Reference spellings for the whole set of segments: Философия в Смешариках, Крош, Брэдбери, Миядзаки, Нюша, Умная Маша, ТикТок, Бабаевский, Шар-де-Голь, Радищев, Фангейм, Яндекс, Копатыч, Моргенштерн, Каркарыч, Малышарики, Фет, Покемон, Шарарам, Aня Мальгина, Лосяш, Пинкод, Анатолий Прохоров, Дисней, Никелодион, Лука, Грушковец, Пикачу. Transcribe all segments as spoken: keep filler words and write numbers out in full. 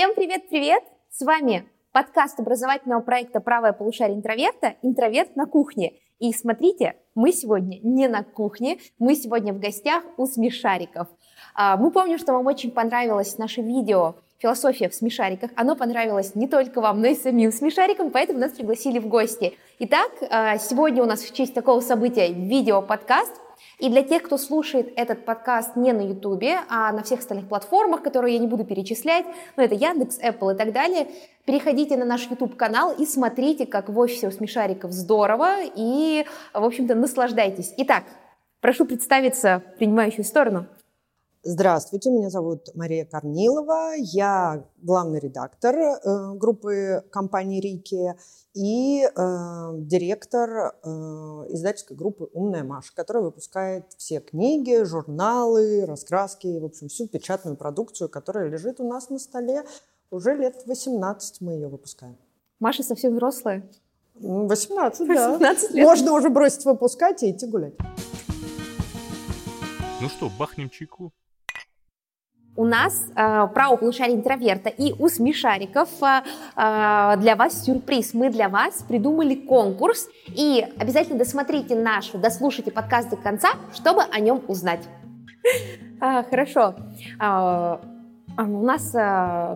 Всем привет-привет! С вами подкаст образовательного проекта «Правое полушарие интроверта» «Интроверт на кухне». И смотрите, мы сегодня не на кухне, мы сегодня в гостях у Смешариков. Мы помним, что вам очень понравилось наше видео «Философия в Смешариках». Оно понравилось не только вам, но и самим Смешарикам, поэтому нас пригласили в гости. Итак, сегодня у нас в честь такого события видео-подкаст. И для тех, кто слушает этот подкаст не на Ютубе, а на всех остальных платформах, которые я не буду перечислять, ну это Яндекс, Apple и так далее, переходите на наш Ютуб-канал и смотрите, как в офисе у Смешариков здорово, и, в общем-то, наслаждайтесь. Итак, прошу представиться принимающую сторону. Здравствуйте, меня зовут Мария Корнилова, я главный редактор э, группы компании «Рики» и э, директор э, издательской группы «Умная Маша», которая выпускает все книги, журналы, раскраски, в общем, всю печатную продукцию, которая лежит у нас на столе. Уже лет восемнадцать мы ее выпускаем. Маша совсем взрослая? восемнадцать, восемнадцать да. восемнадцать лет. Можно уже бросить выпускать и идти гулять. Ну что, бахнем чайку? У нас э, «Правое полушарие интроверта» и у Смешариков э, для вас сюрприз. Мы для вас придумали конкурс. И обязательно досмотрите наш, дослушайте подкаст до конца, чтобы о нем узнать. Хорошо. У нас,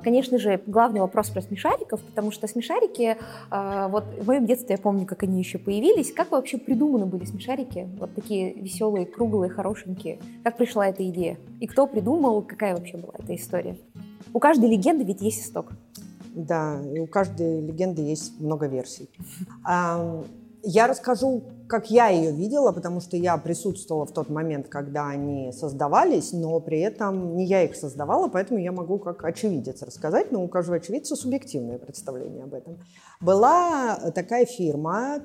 конечно же, главный вопрос про Смешариков, потому что Смешарики, вот в моем детстве я помню, как они еще появились. Как вообще придуманы были Смешарики? Вот такие веселые, круглые, хорошенькие. Как пришла эта идея? И кто придумал? Какая вообще была эта история? У каждой легенды ведь есть исток. Да, и у каждой легенды есть много версий. Я расскажу, как я ее видела, потому что я присутствовала в тот момент, когда они создавались, но при этом не я их создавала, поэтому я могу как очевидец рассказать, но у каждого очевидца субъективное представление об этом. Была такая фирма,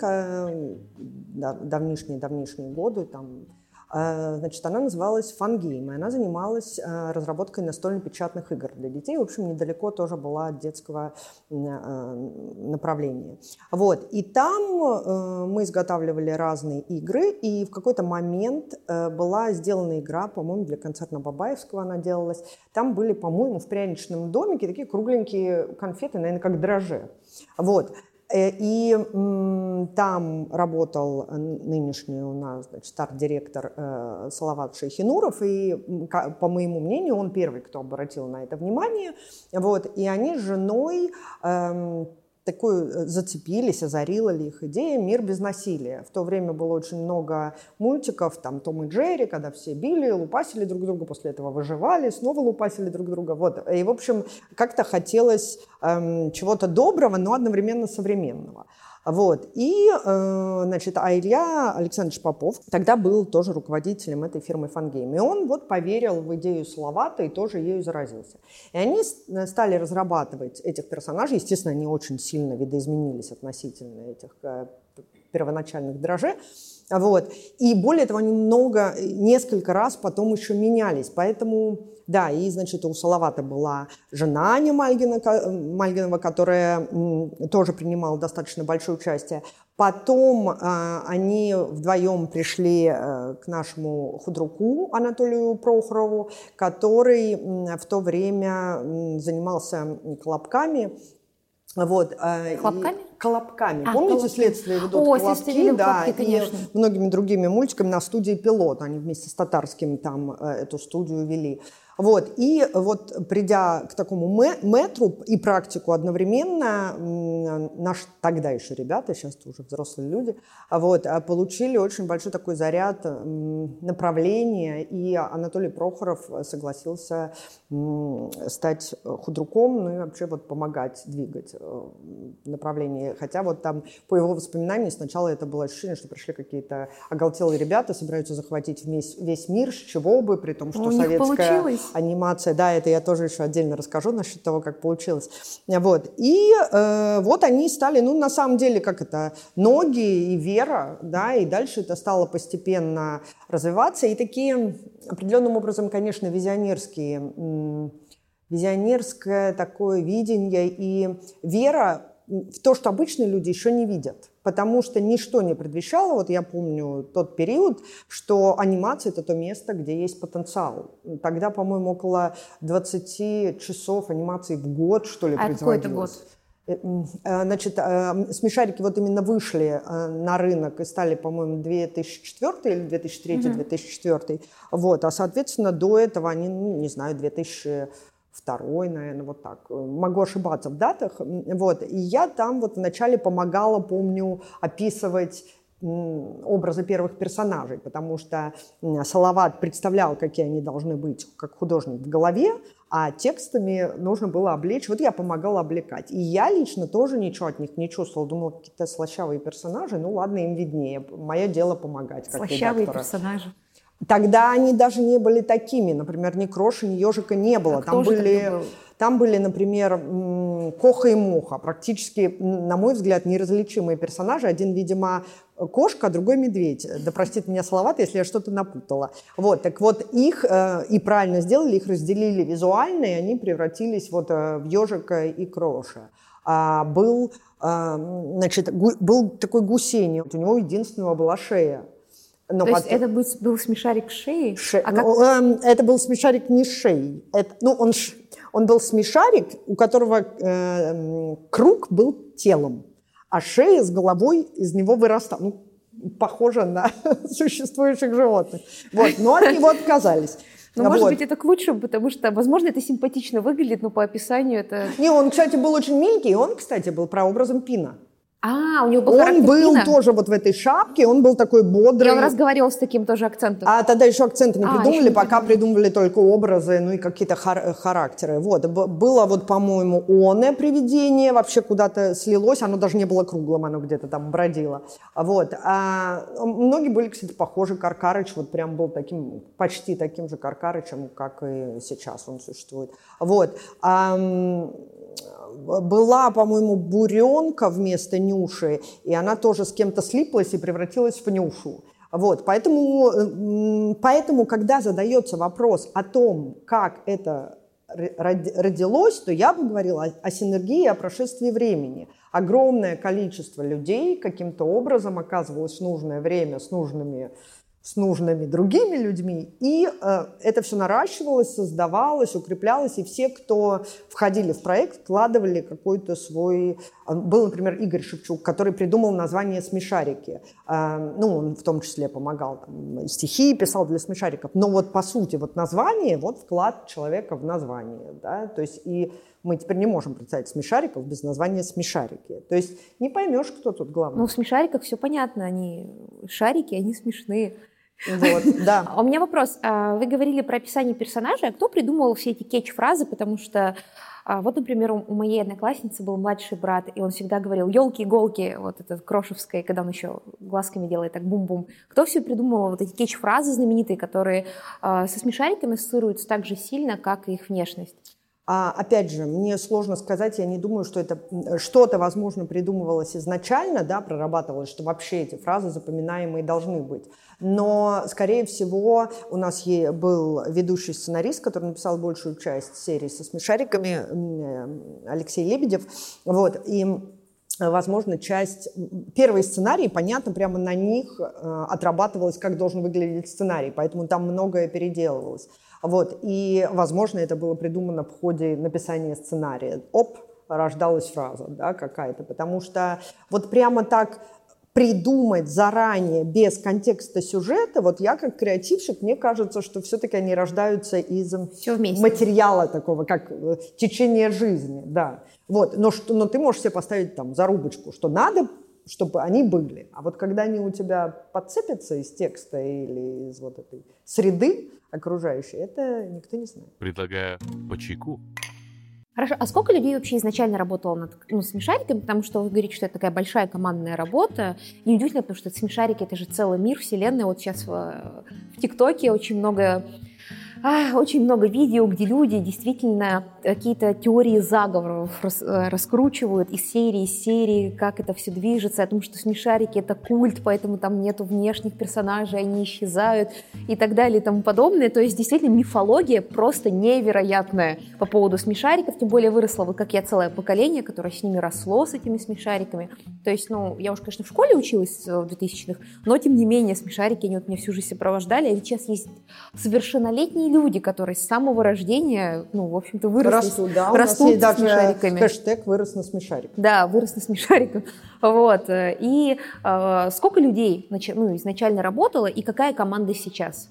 давнишние-давнишние годы, там, значит, она называлась «Фангейм», и она занималась разработкой настольно-печатных игр для детей. В общем, недалеко тоже была от детского направления. Вот. И там мы изготавливали разные игры, и в какой-то момент была сделана игра, по-моему, для концерна Бабаевского она делалась. Там были, по-моему, в пряничном домике такие кругленькие конфеты, наверное, как драже. Вот. И там работал нынешний у нас, значит, арт-директор Салават Шайхинуров, и, по моему мнению, он первый, кто обратил на это внимание. Вот. И они с женой э, такую зацепились, озарила ли их идея «Мир без насилия». В то время было очень много мультиков, там «Том и Джерри», когда все били, лупасили друг друга, после этого выживали, снова лупасили друг друга. Вот. И, в общем, как-то хотелось чего-то доброго, но одновременно современного. Вот. И, значит, а Илья Александрович Попов тогда был тоже руководителем этой фирмы «Фангейм». И он вот поверил в идею Салавата и тоже ею заразился. И они стали разрабатывать этих персонажей. Естественно, они очень сильно видоизменились относительно этих первоначальных дрожжей. Вот. И более того, они много, несколько раз потом еще менялись. Поэтому, да, и, значит, у Салавата была жена Аня Мальгина, Мальгинова, которая тоже принимала достаточно большое участие. Потом э, они вдвоем пришли э, к нашему худруку Анатолию Прохорову, который э, в то время э, занимался колобками. Вот, э, колобками? И... Колобками. А, помните, колобки. «Следствие ведут О, колобки», да, колобки, и многими другими мультиками на студии «Пилот». Они вместе с татарским там эту студию вели. Вот. И вот придя к такому метру и практику одновременно, наши тогда еще ребята, сейчас уже взрослые люди, вот, получили очень большой такой заряд направления, и Анатолий Прохоров согласился стать худруком, ну и вообще вот помогать двигать направление. Хотя вот там, по его воспоминаниям, сначала это было ощущение, что пришли какие-то оголтелые ребята, собираются захватить весь, весь мир, с чего бы, при том, что у советская... анимация, да, это я тоже еще отдельно расскажу насчет того, как получилось. Вот. И э, вот они стали, ну, на самом деле, как это, ноги и вера, да, и дальше это стало постепенно развиваться. И такие, определенным образом, конечно, визионерские, м- визионерское такое видение и вера в то, что обычные люди еще не видят. Потому что ничто не предвещало, вот я помню тот период, что анимация – это то место, где есть потенциал. Тогда, по-моему, около двадцать часов анимации в год, что ли, а производилось. Какой-то год? Значит, смешарики вот именно вышли на рынок и стали, по-моему, две тысячи четвёртый или две тысячи третий, угу. две тысячи четвёртый. Вот. А, соответственно, до этого они, ну, не знаю, две тысячи второй, наверное, вот так. Могу ошибаться в датах. Вот. И я там вот вначале помогала, помню, описывать образы первых персонажей, потому что Салават представлял, какие они должны быть, как художник в голове, а текстами нужно было облечь. Вот я помогала облекать. И я лично тоже ничего от них не чувствовала. Думала, какие-то слащавые персонажи. Ну ладно, им виднее. Мое дело помогать. Как слащавые редактора. Персонажи. Тогда они даже не были такими. Например, ни Кроши, ни Ежика не было. А там, были, был? там были, например, Коха и Муха. Практически, на мой взгляд, неразличимые персонажи. Один, видимо, кошка, а другой медведь. Да простит меня Салават, если я что-то напутала. Вот, так вот их э, и правильно сделали, их разделили визуально, и они превратились вот э, в Ежика и Кроша. А, был, э, значит, гу- был такой гусений, у него единственного была шея. Но То под... есть это был, был смешарик шеи? Ше... А как... ну, э, это был смешарик не шеи. Это, ну, он, ш... он был смешарик, у которого э, круг был телом, а шея с головой из него вырастала. Ну, похоже на существующих животных. Вот. Но от него отказались. Ну, вот. Может быть, это к лучшему, потому что, возможно, это симпатично выглядит, но по описанию это... Не, он, кстати, был очень миленький, и он, кстати, был прообразом Пина. А, у него был характер Пина? Он был тоже вот в этой шапке, он был такой бодрый. И он разговаривал с таким тоже акцентом. А тогда еще акценты не а, придумали, пока не придумали. придумали только образы, ну и какие-то хар- характеры. Вот. Было вот, по-моему, оное привидение, вообще куда-то слилось, оно даже не было круглым, оно где-то там бродило. Вот. А многие были, кстати, похожи. Каркарыч вот прям был таким, почти таким же Каркарычем, как и сейчас он существует. Вот. А, была, по-моему, Буренка вместо Нюши, и она тоже с кем-то слиплась и превратилась в Нюшу. Вот, поэтому, поэтому, когда задается вопрос о том, как это родилось, то я бы говорила о, о синергии, о прошествии времени. Огромное количество людей каким-то образом оказывалось в нужное время с нужными... с нужными другими людьми, и э, это все наращивалось, создавалось, укреплялось, и все, кто входили в проект, вкладывали какой-то свой... Был, например, Игорь Шевчук, который придумал название «Смешарики». Э, ну, он в том числе помогал, там, стихи писал для смешариков, но вот по сути вот название, вот вклад человека в название, да, то есть и мы теперь не можем представить смешариков без названия «Смешарики». То есть не поймешь, кто тут главный. Ну, в смешариках все понятно, они шарики, они смешные. Вот, да. У меня вопрос. Вы говорили про описание персонажа. Кто придумывал все эти кетч-фразы? Потому что, вот, например, у моей одноклассницы был младший брат, и он всегда говорил «елки-иголки», вот это крошевское, когда он еще глазками делает так бум-бум. Кто все придумывал вот эти кетч-фразы знаменитые, которые со смешариками ассоциируются так же сильно, как и их внешность? А, опять же, мне сложно сказать, я не думаю, что это что-то, возможно, придумывалось изначально, да, прорабатывалось, что вообще эти фразы запоминаемые должны быть. Но, скорее всего, у нас был ведущий сценарист, который написал большую часть серии со смешариками, Алексей Лебедев. Вот, и, возможно, часть... Первые сценарии, понятно, прямо на них отрабатывалось, как должен выглядеть сценарий, поэтому там многое переделывалось. Вот. И, возможно, это было придумано в ходе написания сценария. Оп, рождалась фраза, да, какая-то. Потому что вот прямо так придумать заранее, без контекста сюжета, вот я как креативщик, мне кажется, что все-таки они рождаются из материала такого, как течение жизни. Да. Вот. Но, что, но ты можешь себе поставить там зарубочку, что надо, чтобы они были. А вот когда они у тебя подцепятся из текста или из вот этой среды окружающей, это никто не знает. Предлагаю по чайку. Хорошо. А сколько людей вообще изначально работало над, ну, смешариками? Потому что вы говорите, что это такая большая командная работа. Неудивительно, потому что смешарики — это же целый мир, вселенная. Вот сейчас в, в ТикТоке очень много Очень много видео, где люди действительно какие-то теории заговоров раскручивают из серии, из серии, как это все движется, о том, что смешарики — это культ, поэтому там нету внешних персонажей, они исчезают и так далее и тому подобное. То есть действительно мифология просто невероятная по поводу смешариков, тем более выросло, вот как я, целое поколение, которое с ними росло, с этими смешариками. То есть, ну, я уж, конечно, в школе училась в двухтысячных, но тем не менее смешарики, они вот меня всю жизнь сопровождали, а сейчас есть совершеннолетние люди, которые с самого рождения, ну, в общем-то, выросли. Растут, да, растут с смешариками. Хэштег «Вырос на смешарик». Да, «Вырос на смешариках». Вот. И э, сколько людей нач... ну, изначально работало, и какая команда сейчас?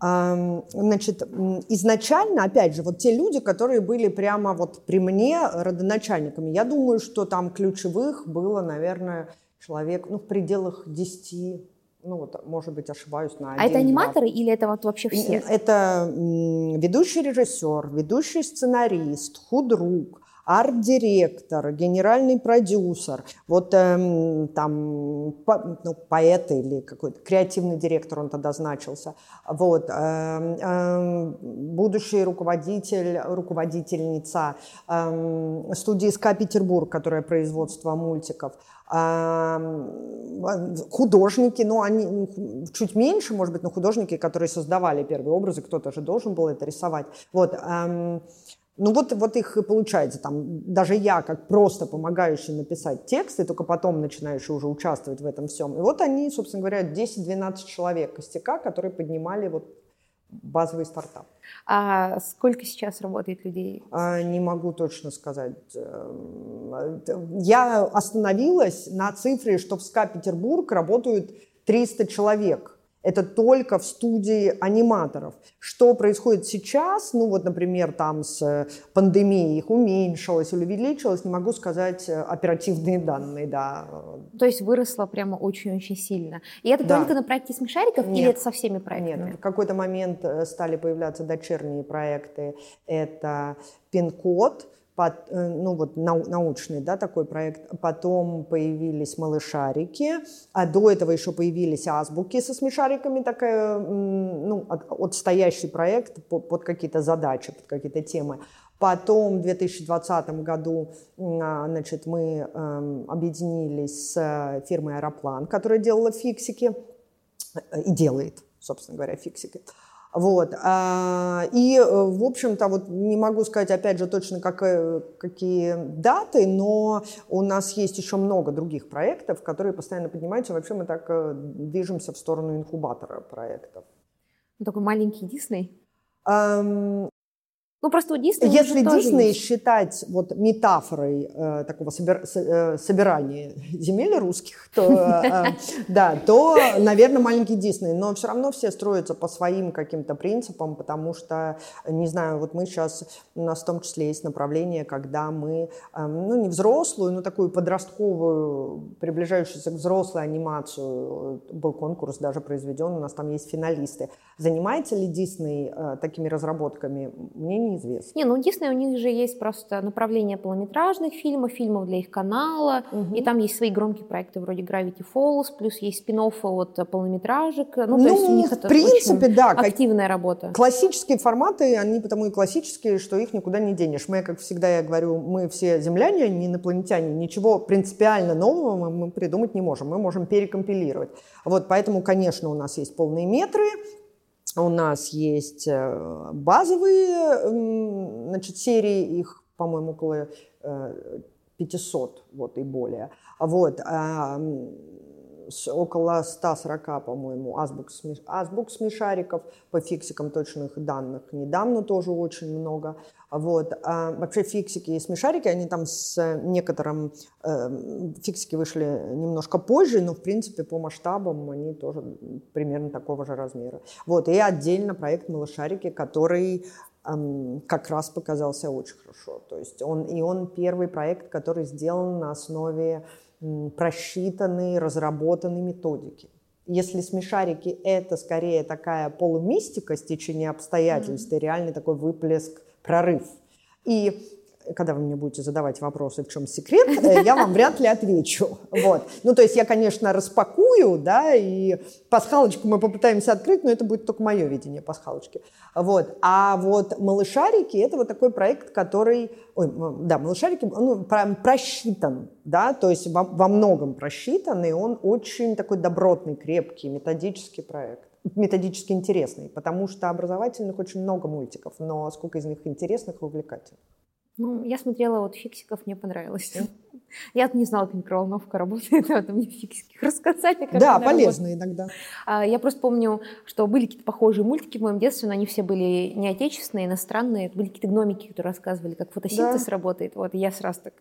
Значит, изначально, опять же, вот те люди, которые были прямо вот при мне родоначальниками, я думаю, что там ключевых было, наверное, человек, ну, в пределах десяти. Ну, вот, может быть, ошибаюсь на один. А это аниматоры или это вот вообще все? Это ведущий режиссер, ведущий сценарист, худрук, арт-директор, генеральный продюсер, вот эм, там по, ну, поэт или какой-то креативный директор, он тогда значился, вот, эм, эм, будущий руководитель, руководительница эм, студии СКА Петербург, которая производство мультиков, эм, художники, ну, они чуть меньше, может быть, но художники, которые создавали первые образы, кто-то же должен был это рисовать, вот, эм, Ну вот, вот их и получается, там, даже я, как просто помогающий написать текст, и только потом начинаешь уже участвовать в этом всем. И вот они, собственно говоря, десять-двенадцать человек костяка, которые поднимали вот базовый стартап. А сколько сейчас работает людей? Не могу точно сказать. Я остановилась на цифре, что в СКА Петербург работают триста человек. Это только в студии аниматоров. Что происходит сейчас, ну вот, например, там с пандемией их уменьшилось или увеличилось, не могу сказать оперативные данные, да. То есть выросло прямо очень-очень сильно. И это да. Только на проекте смешариков? Нет. Или это со всеми проектами? Нет, в какой-то момент стали появляться дочерние проекты. Это «Пинкод», Под, ну вот научный, да, такой проект, потом появились «Малышарики», а до этого еще появились азбуки со смешариками, такая, ну, отстоящий проект под, под какие-то задачи, под какие-то темы. Потом в две тысячи двадцатом году, значит, мы объединились с фирмой «Аэроплан», которая делала «Фиксики» и делает, собственно говоря, «Фиксики». Вот. И, в общем-то, вот не могу сказать, опять же, точно как, какие даты, но у нас есть еще много других проектов, которые постоянно поднимаются. Вообще мы так движемся в сторону инкубатора проектов. Такой маленький Дисней? Эм... Ну, просто у Дисней... Если Дисней считать вот метафорой э, такого собир... со, э, собирания земель русских, то, э, да, то, наверное, маленький Дисней. Но все равно все строятся по своим каким-то принципам, потому что, не знаю, вот мы сейчас, у нас в том числе есть направление, когда мы, э, ну, не взрослую, но такую подростковую, приближающуюся к взрослой анимацию, был конкурс даже произведен, у нас там есть финалисты. Занимается ли Дисней э, такими разработками? Мне не Неизвестно. Не, ну у Disney, у них же есть просто направление полнометражных фильмов, фильмов для их канала, угу. И там есть свои громкие проекты вроде «Гравити Фолз», плюс есть спин-оффы от полнометражек. Ну, ну то есть у них в это принципе, да, активная работа. Классические форматы, они потому и классические, что их никуда не денешь. Мы, как всегда, я говорю, мы все земляне, не инопланетяне, ничего принципиально нового мы придумать не можем, мы можем перекомпилировать. Вот, поэтому, конечно, у нас есть полные метры, у нас есть базовые, значит, серии, их, по-моему, около пятьсот, вот, и более. Вот, около сто сорок, по-моему, азбук, смеш... азбук смешариков, по фиксикам точных данных недавно тоже очень много. Вот. А вообще фиксики и смешарики, они там с некоторым... Фиксики вышли немножко позже, но, в принципе, по масштабам они тоже примерно такого же размера. Вот. И отдельно проект «Малышарики», который как раз показался очень хорошо. То есть он, и он первый проект, который сделан на основе просчитанные, разработанные методики. Если смешарики – это скорее такая полумистика, стечение обстоятельств, mm-hmm. и реальный такой выплеск, прорыв. И когда вы мне будете задавать вопросы, в чем секрет, я вам вряд ли отвечу. Вот. Ну, то есть я, конечно, распакую, да, и пасхалочку мы попытаемся открыть, но это будет только мое видение пасхалочки. Вот. А вот «Малышарики» — это вот такой проект, который... Ой, да, «Малышарики» он просчитан, да, то есть во, во многом просчитан, и он очень такой добротный, крепкий, методический проект. Методически интересный, потому что образовательных очень много мультиков, но сколько из них интересных и увлекательных. Ну, я смотрела вот «Фиксиков», мне понравилось. Я не знала, как микроволновка работает, а мне «Фиксики» рассказали. Да, полезно иногда. Я просто помню, что были какие-то похожие мультики в моем детстве, но они все были не отечественные, иностранные. Были какие-то гномики, которые рассказывали, как фотосинтез работает. Вот, я сразу так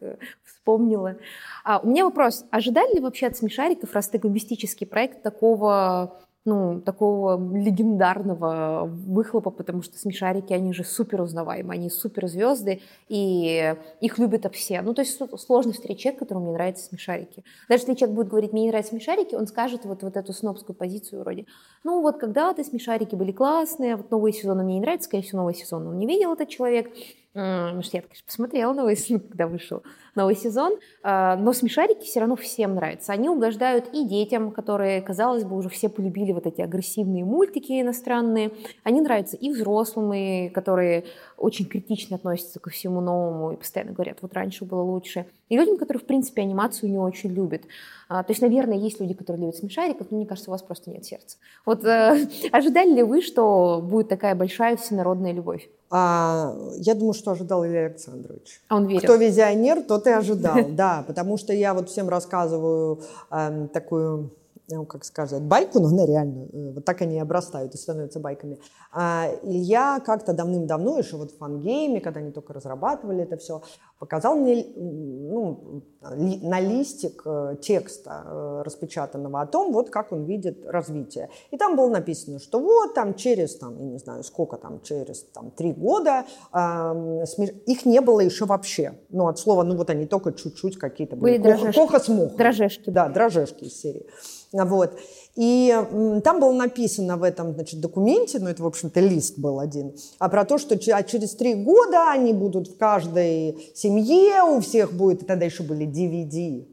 вспомнила. А, у меня вопрос. Ожидали ли вообще от «Смешариков», раз это гумбистический проект, такого... ну, такого легендарного выхлопа, потому что «Смешарики», они же супер узнаваемые, они суперзвезды, и их любят все. Ну, то есть сложно встретить человека, которому не нравятся «Смешарики». Даже если человек будет говорить, мне не нравятся «Смешарики», он скажет вот, вот эту снобскую позицию вроде. Ну, вот когда-то «Смешарики» были классные, вот новые сезоны мне не нравятся, скорее всего, новый сезон он не видел, этот человек. Потому что я, конечно, посмотрела новый сезон, когда вышел новый сезон, но «Смешарики» все равно всем нравятся. Они угождают и детям, которые, казалось бы, уже все полюбили вот эти агрессивные мультики иностранные. Они нравятся и взрослым, и которые очень критично относятся ко всему новому и постоянно говорят, вот раньше было лучше. И людям, которые, в принципе, анимацию не очень любят. То есть, наверное, есть люди, которые любят «Смешариков», но мне кажется, у вас просто нет сердца. Вот э, ожидали ли вы, что будет такая большая всенародная любовь? А, я думаю, что ожидал Илья Александрович. А он верил. Кто визионер, тот и ожидал, да. Потому что я вот всем рассказываю э, такую... ну, как сказать, байку, но она реально, вот так они и обрастают и становятся байками. А Илья как-то давным-давно, еще вот в «Фангейме», когда они только разрабатывали это все, показал мне, ну, ли, на листик текста распечатанного о том, вот как он видит развитие. И там было написано, что вот там через, там, я не знаю, сколько там, через там, три года э, смеш... их не было еще вообще. Ну, от слова, ну, вот они только чуть-чуть какие-то были. Коха с мухой. Дрожжешки. Да, дрожжешки из серии. Вот. И там было написано в этом, значит, документе, ну это, в общем-то, лист был один, а про то, что через три года они будут в каждой семье, у всех будет, и тогда еще были ди ви ди,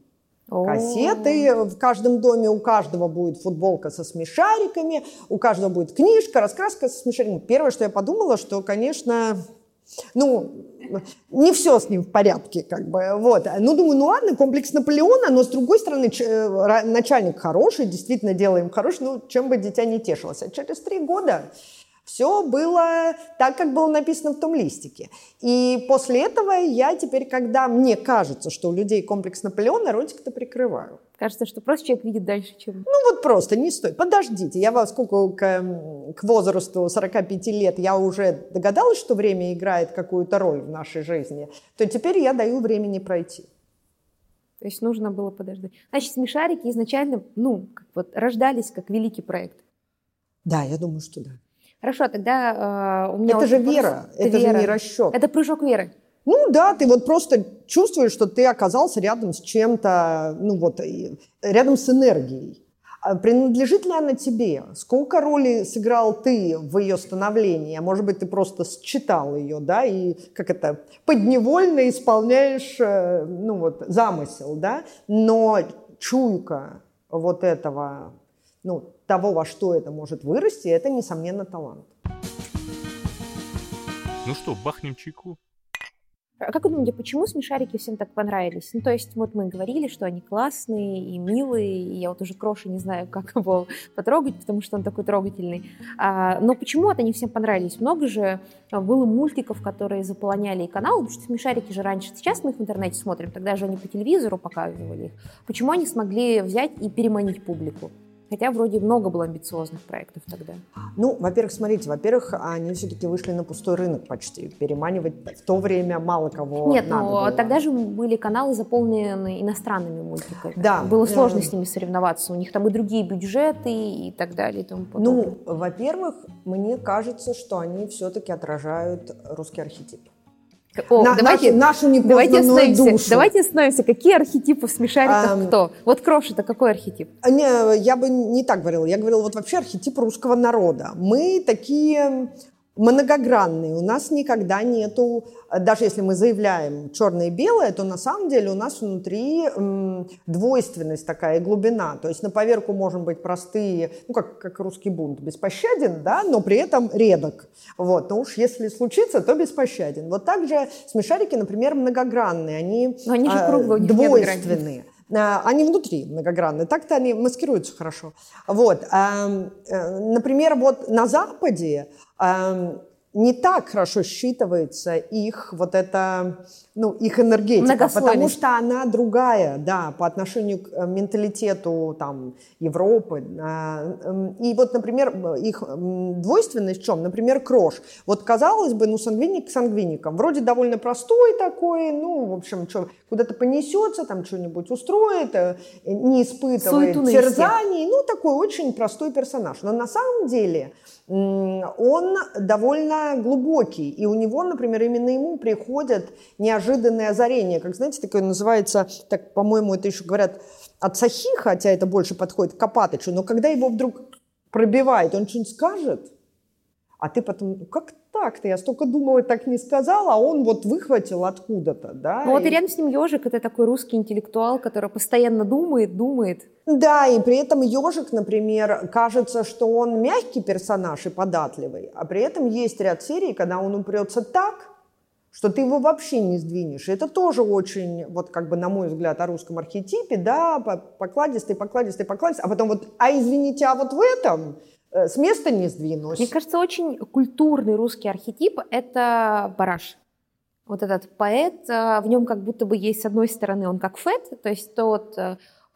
кассеты, в каждом доме у каждого будет футболка со смешариками, у каждого будет книжка, раскраска со смешариками. Первое, что я подумала, что, конечно... Ну, не все с ним в порядке, как бы, вот. Ну, думаю, ну ладно, комплекс Наполеона, но, с другой стороны, ч- начальник хороший, действительно делаем хороший, ну, чем бы дитя не тешилось. А через три года все было так, как было написано в том листике. И после этого я теперь, когда мне кажется, что у людей комплекс Наполеона, ротик-то прикрываю. Кажется, что просто человек видит дальше, чем... Ну вот просто, не стоит. Подождите, я во сколько к, к возрасту сорок пять лет, я уже догадалась, что время играет какую-то роль в нашей жизни, то теперь я даю времени пройти. То есть нужно было подождать. Значит, «Смешарики» изначально, ну, как вот, рождались как великий проект. Да, я думаю, что да. Хорошо, тогда э, у меня... Это же вопрос. Вера, это, это вера. Же не расчет. Это прыжок веры. Ну да, ты вот просто чувствуешь, что ты оказался рядом с чем-то, ну вот, рядом с энергией. Принадлежит ли она тебе? Сколько роли сыграл ты в ее становлении? А может быть, ты просто считал ее, да, и как это, подневольно исполняешь, ну вот, замысел, да? Но чуйка вот этого, ну, того, во что это может вырасти, это, несомненно, талант. Ну что, бахнем чайку? Как вы думаете, почему «Смешарики» всем так понравились? Ну, то есть, вот мы говорили, что они классные и милые, и я вот уже Кроша не знаю, как его потрогать, потому что он такой трогательный. А, но почему-то они всем понравились. Много же было мультиков, которые заполоняли канал, потому что «Смешарики» же раньше, сейчас мы их в интернете смотрим, тогда же они по телевизору показывали их. Почему они смогли взять и переманить публику? Хотя вроде много было амбициозных проектов тогда. Ну, во-первых, смотрите, во-первых, они все-таки вышли на пустой рынок почти. Переманивать в то время мало кого Нет, надо было. Нет, но тогда же были каналы, заполненные иностранными мультиками. Да. Было сложно mm-hmm. с ними соревноваться. У них там и другие бюджеты и так далее. И тому подобное. Ну, во-первых, мне кажется, что они все-таки отражают русский архетип. О, на, давайте, нашу непознанную душу. Давайте остановимся. Какие архетипы в «Смешариках» а, кто? Вот Кроша-то какой архетип? Не, я бы не так говорила. Я говорила, вот вообще архетип русского народа. Мы такие многогранные. У нас никогда нету, даже если мы заявляем черное и белое, то на самом деле у нас внутри м, двойственность такая и глубина. То есть на поверку можем быть простые, ну как, как русский бунт, беспощаден, да, но при этом редок. Вот. Но уж если случится, то беспощаден. Вот также смешарики, например, многогранные, они, но они же круглые, у них двойственные. Они внутри многогранные, так-то они маскируются хорошо. Вот. Например, вот на Западе не так хорошо считывается их вот это, ну, их энергетика, потому что она другая, да, по отношению к менталитету там Европы. И вот, например, их двойственность в чем? Например, Крош. Вот, казалось бы, ну, сангвиник к сангвиникам. Вроде довольно простой такой, ну, в общем, что, куда-то понесется, там что-нибудь устроит, не испытывает терзаний. Ну, такой очень простой персонаж. Но на самом деле он довольно глубокий, и у него, например, именно ему приходят неожиданное озарение, как, знаете, такое называется, так, по-моему, это еще говорят отсахи, хотя это больше подходит к Копатычу, но когда его вдруг пробивает, он что-нибудь скажет, а ты потом, ну как так-то, я столько думала, так не сказала, а он вот выхватил откуда-то, да. Ну вот и рядом с ним ежик, это такой русский интеллектуал, который постоянно думает, думает. Да, и при этом ежик, например, кажется, что он мягкий персонаж и податливый, а при этом есть ряд серий, когда он упрется так, что ты его вообще не сдвинешь. И это тоже очень, вот как бы, на мой взгляд, о русском архетипе, да, покладистый, покладистый, покладистый, а потом вот, а извините, а вот в этом... С места не сдвинусь. Мне кажется, очень культурный русский архетип – это Бараш. Вот этот поэт, в нем как будто бы есть, с одной стороны, он как Фет, то есть тот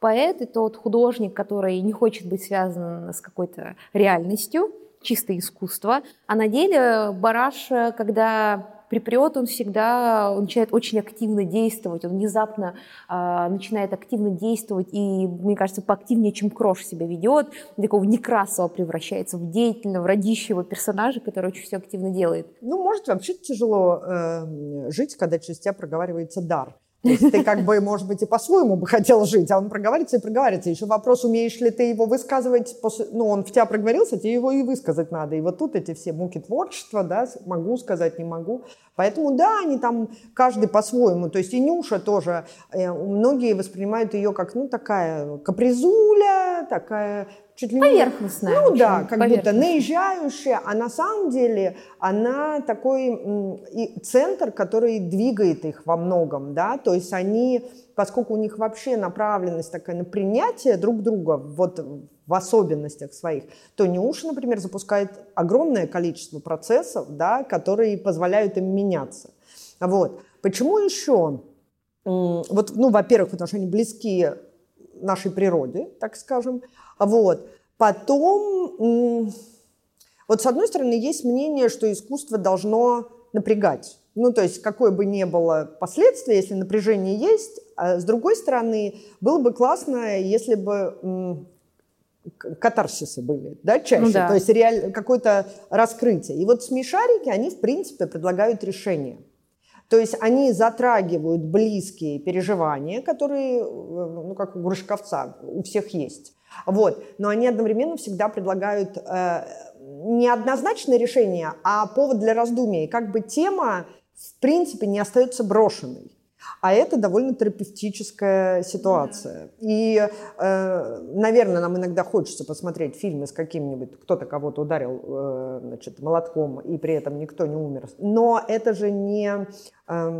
поэт и тот художник, который не хочет быть связан с какой-то реальностью, чистое искусство. А на деле Бараш, когда припрет, он всегда он начинает очень активно действовать, он внезапно э, начинает активно действовать, и, мне кажется, поактивнее, чем Крош себя ведет, такого Некрасова превращается в деятельного, радищего персонажа, который очень все активно делает. Ну, может, вообще тяжело э, жить, когда через тебя проговаривается дар. То есть ты как бы, может быть, и по-своему бы хотел жить, а он проговаривается и проговаривается. Еще вопрос, умеешь ли ты его высказывать, после... ну, он в тебя проговорился, тебе его и высказать надо. И вот тут эти все муки творчества, да, могу сказать, не могу. Поэтому, да, они там, каждый по-своему. То есть и Нюша тоже, многие воспринимают ее как, ну, такая капризуля, такая... Чуть ли поверхностная. Не... Ну общем, да, как будто наезжающая, а на самом деле она такой м, и центр, который двигает их во многом, да, то есть они, поскольку у них вообще направленность такая на принятие друг друга, вот в особенностях своих, то Нюша, например, запускает огромное количество процессов, да, которые позволяют им меняться. Вот. Почему еще? Вот, ну, во-первых, потому что они близки нашей природе, так скажем. Вот. Потом, вот с одной стороны, есть мнение, что искусство должно напрягать. Ну, то есть, какое бы ни было последствие, если напряжение есть. А с другой стороны, было бы классно, если бы катарсисы были, да, чаще. Ну, да. То есть, реаль... какое-то раскрытие. И вот смешарики, они, в принципе, предлагают решение. То есть они затрагивают близкие переживания, которые, ну, как у Грушковца, у всех есть. Вот. Но они одновременно всегда предлагают э, не однозначное решение, а повод для раздумий. Как бы тема, в принципе, не остается брошенной. А это довольно терапевтическая ситуация. И, э, наверное, нам иногда хочется посмотреть фильмы с каким-нибудь... Кто-то кого-то ударил э, значит, молотком, и при этом никто не умер. Но это же не э,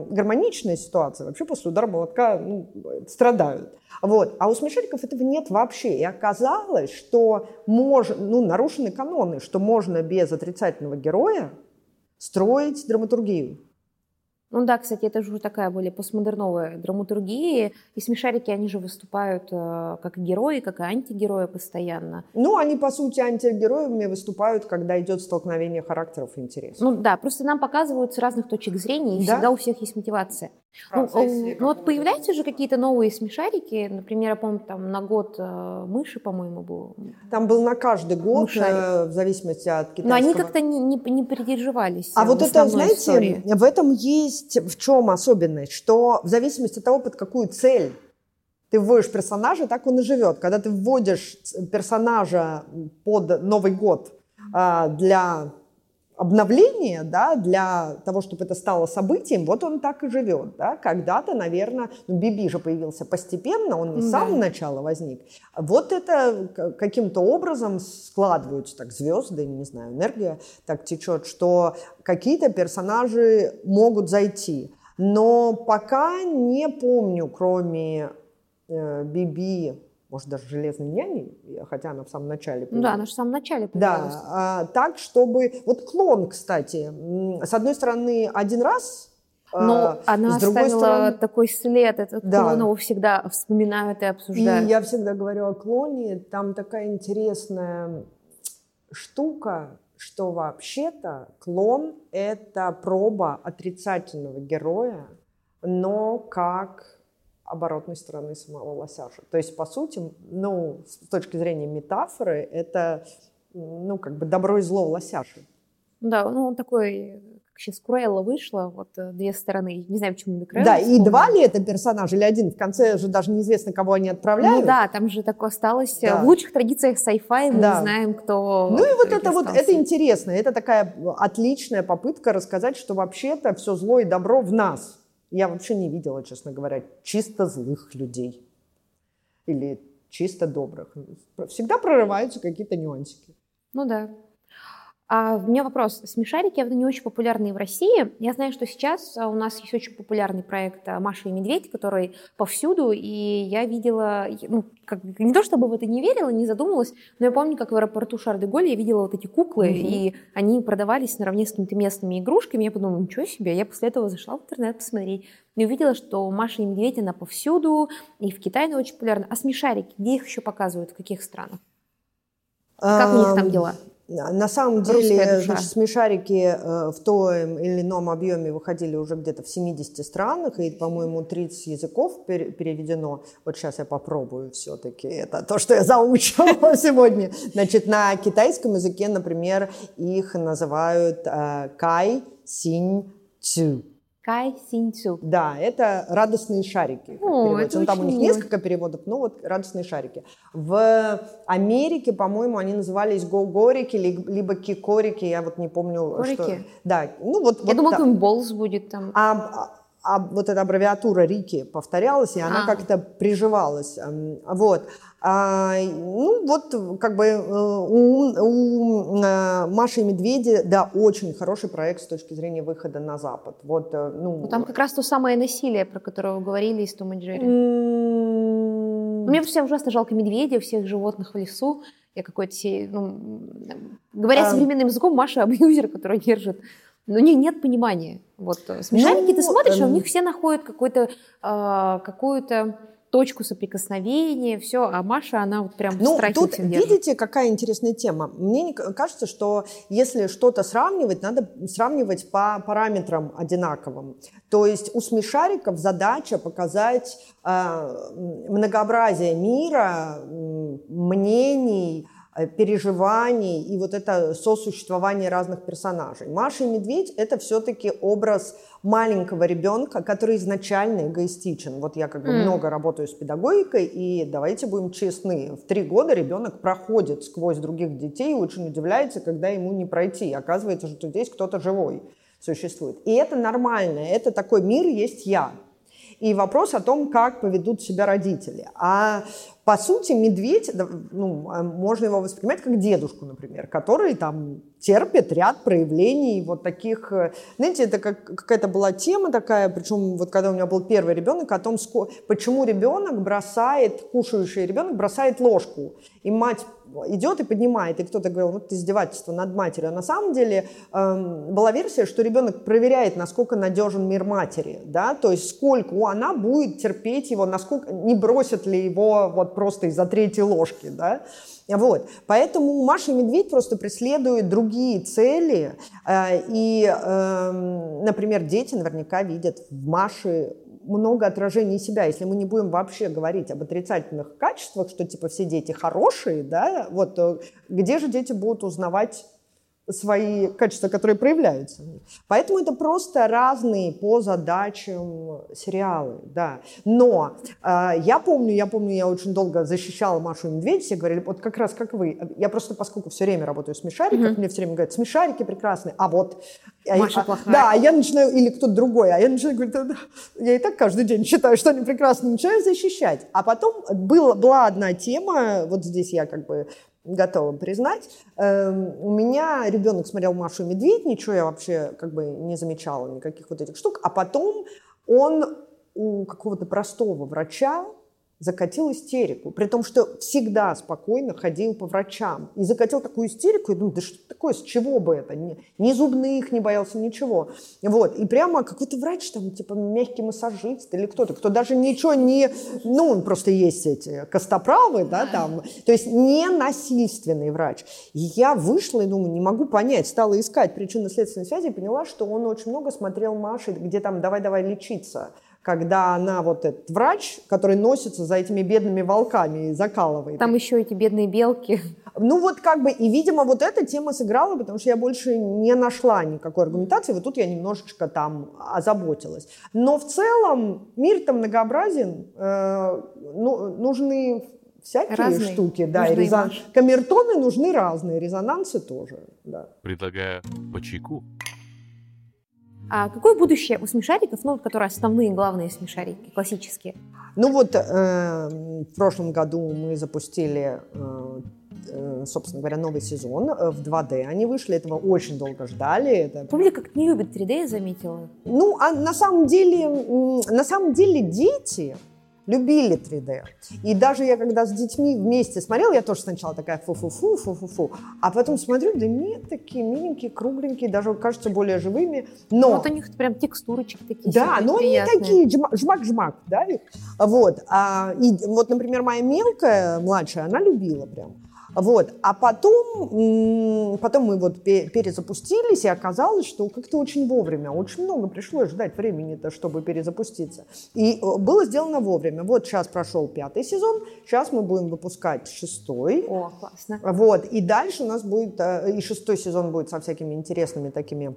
гармоничная ситуация. Вообще после удара молотка, ну, страдают. Вот. А у смешариков этого нет вообще. И оказалось, что мож... ну, нарушены каноны, что можно без отрицательного героя строить драматургию. Ну да, кстати, это же уже такая более постмодерновая драматургия. И смешарики, они же выступают э, как герои, как и антигерои постоянно. Ну, они, по сути, антигероями выступают, когда идет столкновение характеров и интересов. Ну да, просто нам показывают с разных точек зрения, и да? Всегда у всех есть мотивация. Ну, ну вот появляются же какие-то новые смешарики. Например, я помню, там на год э, мыши, по-моему, был. Там был на каждый год, э, в зависимости от китайского. Но они как-то не, не, не передерживались. А вот это, знаете, истории. В этом есть в чем особенность, что в зависимости от того, под какую цель ты вводишь персонажа, так он и живет. Когда ты вводишь персонажа под Новый год э, для обновление, да, для того, чтобы это стало событием, вот он так и живет. Да. Когда-то, наверное, ну, Биби же появился постепенно, он не с самого начала возник. Вот это каким-то образом складываются так звезды, не знаю, энергия так течет, что какие-то персонажи могут зайти. Но пока не помню, кроме э, Биби, может, даже «Железной няни», хотя она в самом начале появилась. Да, она же в самом начале появилась. Да, а, так, чтобы... Вот «Клон», кстати, с одной стороны, один раз... Но а, она оставила стороны... такой след, этот да. клон его всегда вспоминают и обсуждают. И я всегда говорю о «Клоне», там такая интересная штука, что вообще-то клон – это проба отрицательного героя, но как оборотной стороны самого лосяша. То есть, по сути, ну, с точки зрения метафоры, это, ну, как бы добро и зло лосяша. Да, ну, он такой, как сейчас Круэлла вышла, вот две стороны, не знаю, почему не Круэлла. Да, вспомнила. И два ли это персонажа или один? В конце же даже неизвестно, кого они отправляют. Ну да, там же такое осталось. Да. В лучших традициях sci-fi мы да. не знаем, кто... Ну и вот это остался. Вот, это интересно, это такая отличная попытка рассказать, что вообще-то все зло и добро в нас. Я вообще не видела, честно говоря, чисто злых людей или чисто добрых. Всегда прорываются какие-то нюансики. Ну да. А у меня вопрос. Смешарики не очень популярны в России. Я знаю, что сейчас у нас есть очень популярный проект «Маша и Медведь», который повсюду, и я видела, ну, как, не то чтобы в это не верила, не задумывалась, но я помню, как в аэропорту Шар-де-Голь я видела вот эти куклы, угу. и они продавались наравне с какими-то местными игрушками. Я подумала, ничего себе, я после этого зашла в интернет посмотреть и увидела, что «Маша и Медведь» она повсюду, и в Китае она очень популярна. А смешарики, где их еще показывают, в каких странах? Как у них там дела? На самом деле, значит, смешарики в том или ином объеме выходили уже где-то в семидесяти странах, и, по-моему, тридцать языков переведено. Вот сейчас я попробую все-таки. Это то, что я заучила сегодня. Значит, на китайском языке, например, их называют «кай синь цю». Кай синцю. Да, это радостные шарики. О, это ну, там у них мило. Несколько переводов, но вот радостные шарики. В Америке, по-моему, они назывались гогорики, либо кикорики, я вот не помню. Корики? Что... Да. Ну, вот, я вот думала, какой-нибудь болс будет там. А, а, а вот эта аббревиатура Рики повторялась, и она а. как-то приживалась. Вот. А, ну, вот, как бы у, у Маши и Медведя, да, очень хороший проект с точки зрения выхода на Запад. Вот, ну... Но там как раз то самое насилие, про которое вы говорили из Тома и Джерри. Mm-hmm. Мне всегда ужасно жалко медведей, всех животных в лесу. Я какой-то, ну, говоря а... современным языком, Маша абьюзер, который держит. Но у них нет понимания. Вот, смешарики ну, ты смотришь, а у них все находят какой-то, а, какую-то... точку соприкосновения, все, а Маша, она вот прям ну, в страхе тут, держит. Видите, какая интересная тема. Мне кажется, что если что-то сравнивать, надо сравнивать по параметрам одинаковым. То есть у смешариков задача показать э, многообразие мира, мнений, переживаний и вот это сосуществование разных персонажей. Маша и Медведь – это все-таки образ маленького ребенка, который изначально эгоистичен. Вот я как бы mm. много работаю с педагогикой, и давайте будем честны, в три года ребенок проходит сквозь других детей и очень удивляется, когда ему не пройти. Оказывается, что здесь кто-то живой существует. И это нормально, это такой мир есть я. И вопрос о том, как поведут себя родители. А по сути медведь, ну, можно его воспринимать как дедушку, например, который там терпит ряд проявлений вот таких... Знаете, это как, какая-то была тема такая, причем вот когда у меня был первый ребенок, о том, почему ребенок бросает, кушающий ребенок бросает ложку. И мать идет и поднимает, и кто-то говорил, вот издевательство над матерью. А на самом деле эм, была версия, что ребенок проверяет, насколько надежен мир матери, да, то есть сколько она будет терпеть его, насколько не бросит ли его вот просто из-за третьей ложки, да. Вот. Поэтому Маша и Медведь просто преследуют другие цели, э, и, э, например, дети наверняка видят в Маше много отражений себя, если мы не будем вообще говорить об отрицательных качествах, что типа все дети хорошие, да, вот где же дети будут узнавать свои качества, которые проявляются. Поэтому это просто разные по задачам сериалы, да. Но э, я помню, я помню, я очень долго защищала Машу и Медведь, все говорили, вот как раз как вы. Я просто, поскольку все время работаю в Смешариках, mm-hmm. мне все время говорят, Смешарики прекрасные, а вот... Маша а, плохая. Да, а я начинаю, или кто-то другой, а я начинаю говорить, да, я и так каждый день считаю, что они прекрасно, начинаю защищать. А потом был, была одна тема, вот здесь я как бы... готова признать. У меня ребенок смотрел «Машу и Медведь», ничего я вообще как бы не замечала, никаких вот этих штук. А потом он у какого-то простого врача закатил истерику, при том, что всегда спокойно ходил по врачам. И закатил такую истерику, я думаю, да что такое, с чего бы это? Ни, ни зубных не боялся, ничего. Вот. И прямо какой-то врач, там, типа, мягкий массажист или кто-то, кто даже ничего не... Ну, просто есть эти костоправы, да, там. То есть не насильственный врач. И я вышла и думаю, не могу понять, стала искать причинно-следственные связи и поняла, что он очень много смотрел Маши, где там «давай-давай лечиться», когда она, вот этот врач, который носится за этими бедными волками и закалывает. Там еще эти бедные белки. Ну вот как бы, и, видимо, вот эта тема сыграла, потому что я больше не нашла никакой аргументации, вот тут я немножечко там озаботилась. Но в целом мир-то многообразен, э, ну, нужны всякие разные штуки. Да, и резон... камертоны нужны разные, резонансы тоже. Да. Предлагаю по чайку. А какое будущее у смешариков, ну, которые основные главные смешарики, классические? Ну вот э, в прошлом году мы запустили, э, э, собственно говоря, новый сезон в два дэ. Они вышли, этого очень долго ждали. Это... Публика как-то не любит три дэ, я заметила. Ну, а на самом деле, на самом деле дети... любили три дэ. И даже я, когда с детьми вместе смотрела, я тоже сначала такая фу-фу-фу, фу-фу-фу. А потом смотрю, да нет, такие миленькие, кругленькие, даже, кажется, более живыми. Но... Вот у них прям текстурочки такие. Да, но они такие, жмак-жмак, да? Вот. И вот, например, моя мелкая, младшая, она любила прям. Вот. А потом, потом мы вот перезапустились, и оказалось, что как-то очень вовремя, очень много пришлось ждать времени-то, чтобы перезапуститься. И было сделано вовремя. Вот сейчас прошел пятый сезон, сейчас мы будем выпускать шестой. О, классно. Вот. И дальше у нас будет, и шестой сезон будет со всякими интересными такими...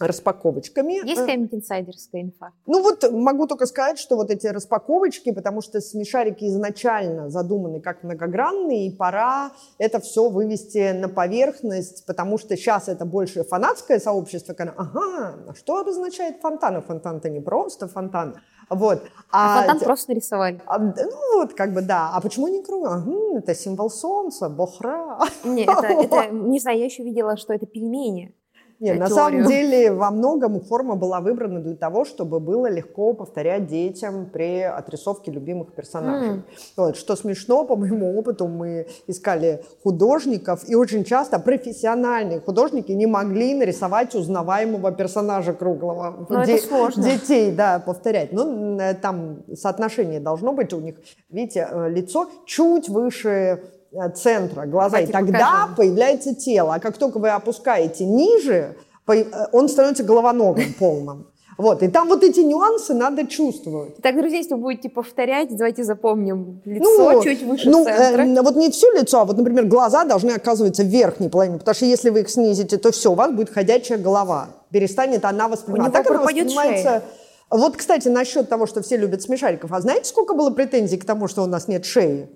распаковочками. Есть какая-нибудь инсайдерская инфа? Ну вот могу только сказать, что вот эти распаковочки, потому что смешарики изначально задуманы как многогранные, и пора это все вывести на поверхность, потому что сейчас это больше фанатское сообщество, когда, ага, а что обозначает фонтан? А фонтан-то не просто фонтан. Вот. А, а фонтан д- просто нарисовали. А, ну вот, как бы, да. А почему не круглый? Ага, это символ солнца, бохра. Нет, это, это, не знаю, я еще видела, что это пельмени. Нет, на самом деле во многом форма была выбрана для того, чтобы было легко повторять детям при отрисовке любимых персонажей. Mm. Вот, что смешно, по моему опыту, мы искали художников, и очень часто профессиональные художники не могли нарисовать узнаваемого персонажа круглого. Но де- это сложно. Детей, да, повторять. Но там соотношение должно быть у них, видите, лицо чуть выше... центра, глаза, давайте и тогда покажем. Появляется тело. А как только вы опускаете ниже, он становится головоногим полным. Вот, и там вот эти нюансы надо чувствовать. Так, друзья, если вы будете повторять, давайте запомним лицо ну, чуть выше ну, центра. Э, вот не все лицо, а вот, например, глаза должны оказываться в верхней половине, потому что если вы их снизите, то все, у вас будет ходячая голова. Перестанет она воспринимать. У него а так она воспринимается... шея. Вот, кстати, насчет того, что все любят смешариков. А знаете, сколько было претензий к тому, что у нас нет шеи?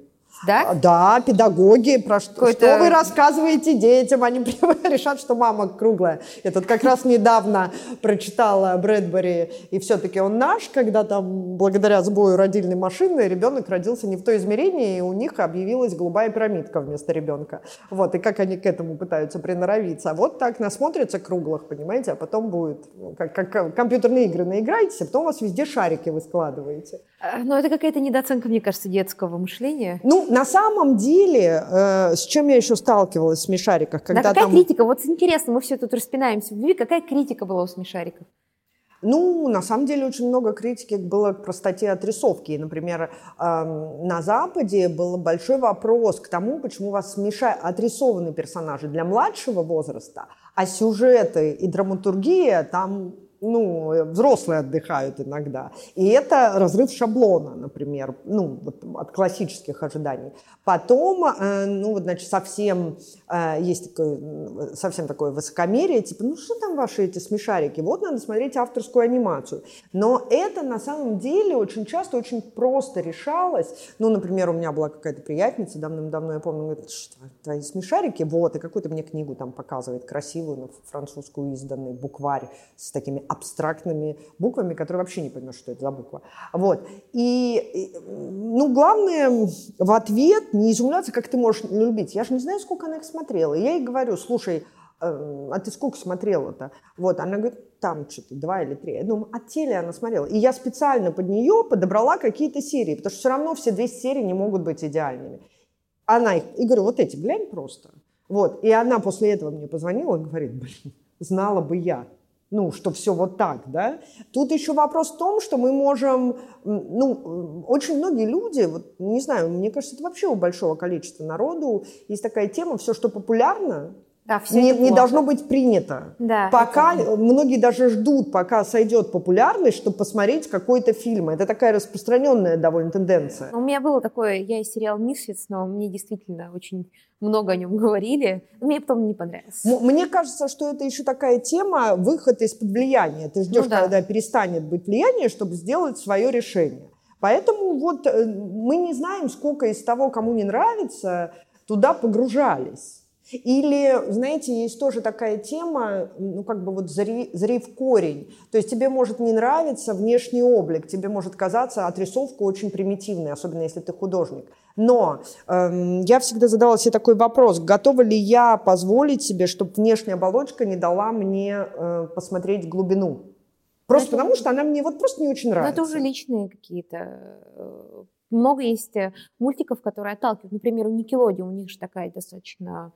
Да? Да, педагоги, про что, Какой-то... что вы рассказываете детям, они решат, что мама круглая. Я тут как раз недавно прочитала Брэдбери, и все-таки он наш, когда там благодаря сбою родильной машины ребенок родился не в то измерение, и у них объявилась голубая пирамидка вместо ребенка. Вот, и как они к этому пытаются приноровиться. Вот так насмотрятся круглых, понимаете, а потом будет, ну, как, как компьютерные игры наиграетесь, а потом у вас везде шарики вы складываете. Но это какая-то недооценка, мне кажется, детского мышления. Ну, на самом деле, э, с чем я еще сталкивалась в смешариках? Когда да, какая там... критика? Вот интересно, мы все тут распинаемся в любви. Какая критика была у смешариков? Ну, на самом деле, очень много критики было к простоте отрисовки. Например, э, на Западе был большой вопрос к тому, почему у вас смеша... отрисованы персонажи для младшего возраста, а сюжеты и драматургия там... ну, взрослые отдыхают иногда. И это разрыв шаблона, например, ну, вот от классических ожиданий. Потом, ну, значит, совсем есть такое, совсем такое высокомерие, типа, ну, что там ваши эти смешарики? Вот надо смотреть авторскую анимацию. Но это, на самом деле, очень часто, очень просто решалось. Ну, например, у меня была какая-то приятница давным-давно, я помню, говорит, что, твои смешарики? Вот, и какую-то мне книгу там показывает красивую, ну, французскую изданную, букварь с такими абстрактными буквами, которые вообще не понимают, что это за буква. Вот. И, ну, главное в ответ не изумляться, как ты можешь любить. Я же не знаю, сколько она их смотрела. И я ей говорю, слушай, а ты сколько смотрела-то? Вот, она говорит, там что-то, два или три. Я думаю, от теле она смотрела. И я специально под нее подобрала какие-то серии, потому что все равно все двести серий не могут быть идеальными. Она их, и говорю, вот эти, глянь просто. Вот, и она после этого мне позвонила и говорит, блин, знала бы я. Ну, что все вот так, да. Тут еще вопрос в том, что мы можем... Ну, очень многие люди, вот, не знаю, мне кажется, это вообще у большого количества народу есть такая тема, все, что популярно, да, все не, не должно быть принято. Да, пока это... Многие даже ждут, пока сойдет популярность, чтобы посмотреть какой-то фильм. Это такая распространенная довольно тенденция. У меня было такое, я и сериал «Мисфитс», но мне действительно очень... много о нем говорили, мне потом не понравилось. Мне кажется, что это еще такая тема, выход из-под влияния. Ты ждешь, ну, да. когда перестанет быть влияние, чтобы сделать свое решение. Поэтому вот мы не знаем, сколько из того, кому не нравится, туда погружались. Или, знаете, есть тоже такая тема, ну, как бы вот зри, зри в корень. То есть тебе может не нравиться внешний облик, тебе может казаться отрисовка очень примитивной, особенно если ты художник. Но эм, я всегда задавала себе такой вопрос, готова ли я позволить себе, чтобы внешняя оболочка не дала мне э, посмотреть глубину? Просто это... потому, что она мне вот просто не очень нравится. Но это уже личные какие-то... Много есть мультиков, которые отталкивают. Например, у Никелодиона, у них же такая достаточно...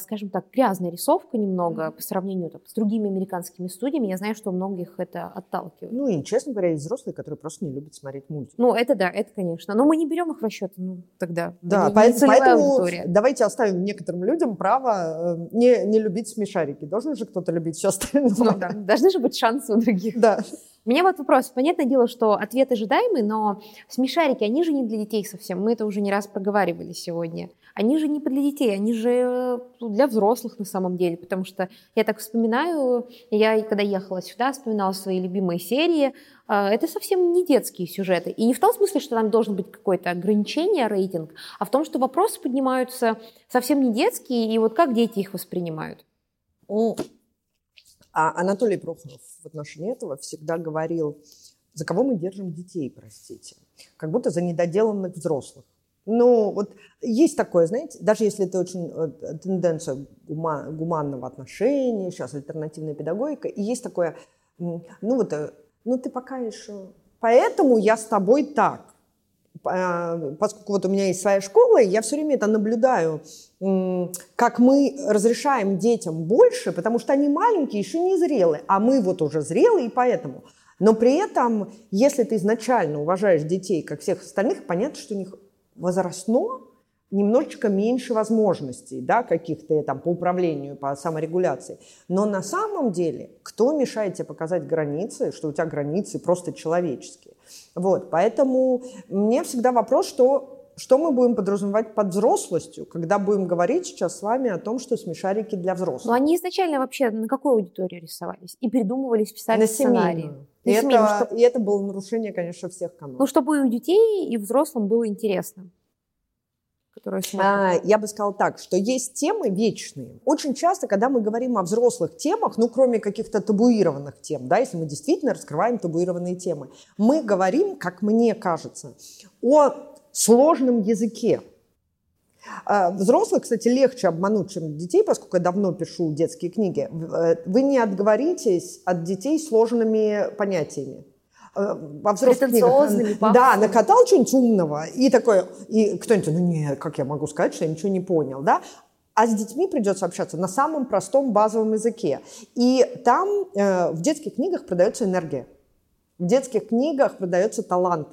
скажем так, грязная рисовка немного по сравнению так, с другими американскими студиями. Я знаю, что многих это отталкивает. Ну и, честно говоря, есть взрослые, которые просто не любят смотреть мультики. Ну это да, это конечно. Но мы не берем их в расчет, ну тогда. Да, не, поэтому, не поэтому давайте оставим некоторым людям право не, не любить смешарики. Должен же кто-то любить все остальное. Ну, да. Должны же быть шансы у других. Да. У меня вот вопрос. Понятное дело, что ответ ожидаемый, но смешарики, они же не для детей совсем. Мы это уже не раз проговаривали сегодня. Они же не для детей, они же для взрослых на самом деле. Потому что я так вспоминаю, я когда ехала сюда, вспоминала свои любимые серии. Это совсем не детские сюжеты. И не в том смысле, что там должен быть какое-то ограничение, рейтинг, а в том, что вопросы поднимаются совсем не детские, и вот как дети их воспринимают. А Анатолий Прохоров в отношении этого всегда говорил, за кого мы держим детей, простите, как будто за недоделанных взрослых. Ну, вот есть такое, знаете, даже если это очень вот, тенденция гума, гуманного отношения, сейчас альтернативная педагогика, и есть такое, ну вот, ну ты пока еще, поэтому я с тобой так. Поскольку вот у меня есть своя школа, я все время это наблюдаю, как мы разрешаем детям больше, потому что они маленькие, еще не зрелые, а мы вот уже зрелые, и поэтому. Но при этом, если ты изначально уважаешь детей, как всех остальных, понятно, что у них возрастно немножечко меньше возможностей, да, каких-то там по управлению, по саморегуляции. Но на самом деле, кто мешает тебе показать границы, что у тебя границы просто человеческие? Вот, поэтому мне всегда вопрос, что, что мы будем подразумевать под взрослостью, когда будем говорить сейчас с вами о том, что смешарики для взрослых. Но они изначально вообще на какую аудиторию рисовались? И придумывались, писали на сценарии. И это, семейную, что... и это было нарушение, конечно, всех канонов. Ну, чтобы и у детей, и взрослым было интересно. А, я бы сказала так, что есть темы вечные. Очень часто, когда мы говорим о взрослых темах, ну, кроме каких-то табуированных тем, да, если мы действительно раскрываем табуированные темы, мы говорим, как мне кажется, о сложном языке. Взрослых, кстати, легче обмануть, чем детей, поскольку я давно пишу детские книги. Вы не отговоритесь от детей сложными понятиями. Во взрослых книгах. Да, накатал что-нибудь умного, и такое, и кто-нибудь, ну нет, как я могу сказать, что я ничего не понял, да? А с детьми придется общаться на самом простом базовом языке. И там э, в детских книгах продается энергия, в детских книгах продается талант.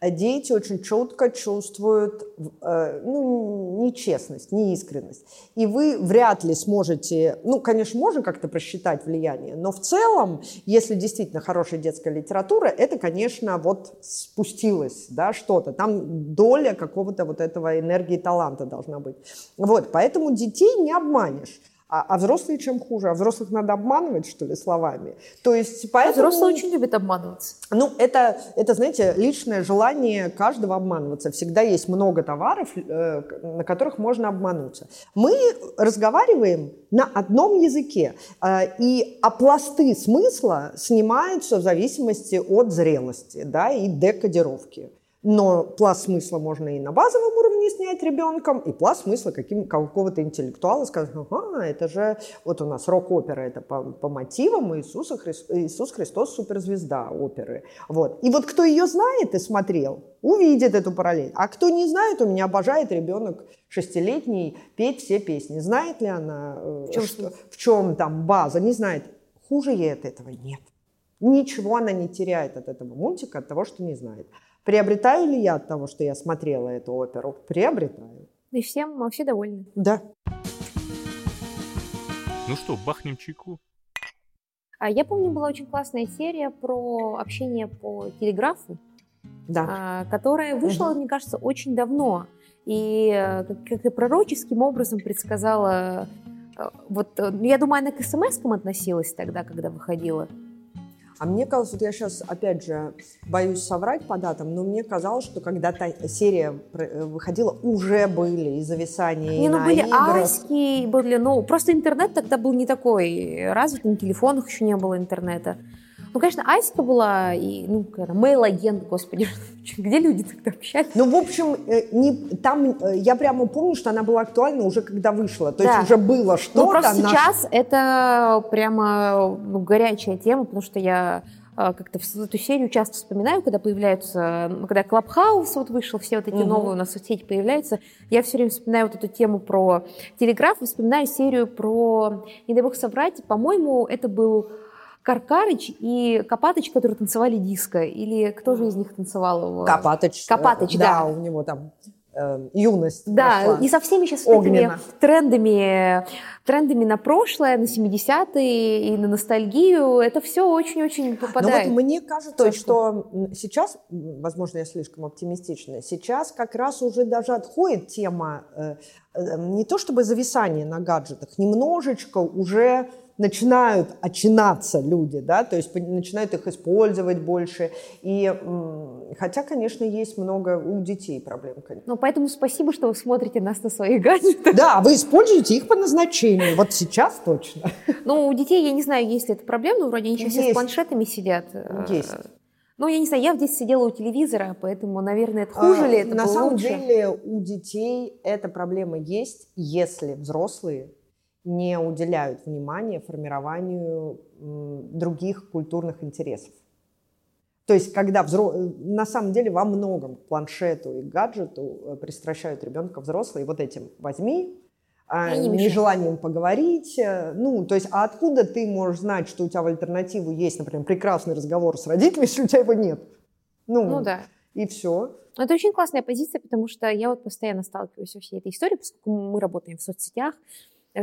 А дети очень четко чувствуют э, ну, нечестность, неискренность. И вы вряд ли сможете, ну, конечно, можно как-то просчитать влияние, но в целом, если действительно хорошая детская литература, это, конечно, вот спустилось, да, что-то. Там доля какого-то вот этого энергии таланта должна быть. Вот, поэтому детей не обманешь. А, а взрослые чем хуже? А взрослых надо обманывать, что ли, словами? То есть, поэтому... А взрослые очень любят обманываться. Ну, это, это, знаете, личное желание каждого обманываться. Всегда есть много товаров, э, на которых можно обмануться. Мы разговариваем на одном языке, э, и опласты смысла снимаются в зависимости от зрелости, да, и декодировки. Но пласт смысла можно и на базовом уровне снять ребенком, и пласт смысла каким, какого-то интеллектуала сказать, ага, это же, вот у нас рок-опера, это по, по мотивам Иисуса Хри... Иисус Христос суперзвезда оперы. Вот. И вот кто ее знает и смотрел, увидит эту параллель. А кто не знает, у меня обожает ребенок шестилетний петь все песни. Знает ли она, в чем, что, в чем там база, не знает. Хуже ей от этого нет. Ничего она не теряет от этого мультика, от того, что не знает. Приобретаю ли я от того, что я смотрела эту оперу? Приобретаю. И всем вообще довольны. Да. Ну что, бахнем чайку? А я помню, была очень классная серия про общение по телеграфу, да. которая вышла, угу. мне кажется, очень давно. И как и пророческим образом предсказала... Вот, я думаю, она к эс эм эс-кам относилась тогда, когда выходила. А мне казалось, вот я сейчас, опять же, боюсь соврать по датам, но мне казалось, что когда та серия выходила, уже были и зависания, не, и ну, на были играх. Аськи, были, ну, просто интернет тогда был не такой развит, на телефонах еще не было интернета. Ну, конечно, Аська была, и, ну, мейл-агент, господи, где люди тогда общались? Ну, в общем, не, там, я прямо помню, что она была актуальна уже когда вышла, то да. есть уже было что-то. Ну, просто она... сейчас это прямо ну, горячая тема, потому что я э, как-то эту серию часто вспоминаю, когда появляются, когда Клабхаус вот вышел, все вот эти угу. новые у нас соцсети появляются, я все время вспоминаю вот эту тему про телеграф, вспоминаю серию про, не дай бог соврать, по-моему, это был... Каркарыч и Копатыч, которые танцевали диско, или кто же из них танцевал? Копатыч. Копатыч, да. Да, у него там э, юность Да, прошла. И со всеми сейчас этими трендами, трендами на прошлое, на семидесятые и на ностальгию, это все очень-очень попадает. Но вот мне кажется, что сейчас, возможно, я слишком оптимистична, сейчас как раз уже даже отходит тема э, э, не то чтобы зависание на гаджетах, немножечко уже... начинают очинаться люди, да, то есть начинают их использовать больше. И, хотя, конечно, есть много у детей проблем. Ну, поэтому спасибо, что вы смотрите нас на своих гаджетах. Да, вы используете их по назначению, вот сейчас точно. Ну, у детей, я не знаю, есть ли это проблема, но вроде они еще все с планшетами сидят. Есть. Ну, я не знаю, я в детстве сидела у телевизора, поэтому, наверное, это хуже а, ли это было лучше? На самом деле у детей эта проблема есть, если взрослые не уделяют внимания формированию других культурных интересов. То есть, когда взрослые... На самом деле, во многом к планшету и гаджету пристращают ребенка взрослые. Вот этим «возьми», нежеланием поговорить. Ну, то есть, а откуда ты можешь знать, что у тебя в альтернативу есть, например, прекрасный разговор с родителями, если у тебя его нет? Ну, ну да. И все. Это очень классная позиция, потому что я вот постоянно сталкиваюсь со всей этой историей, поскольку мы работаем в соцсетях,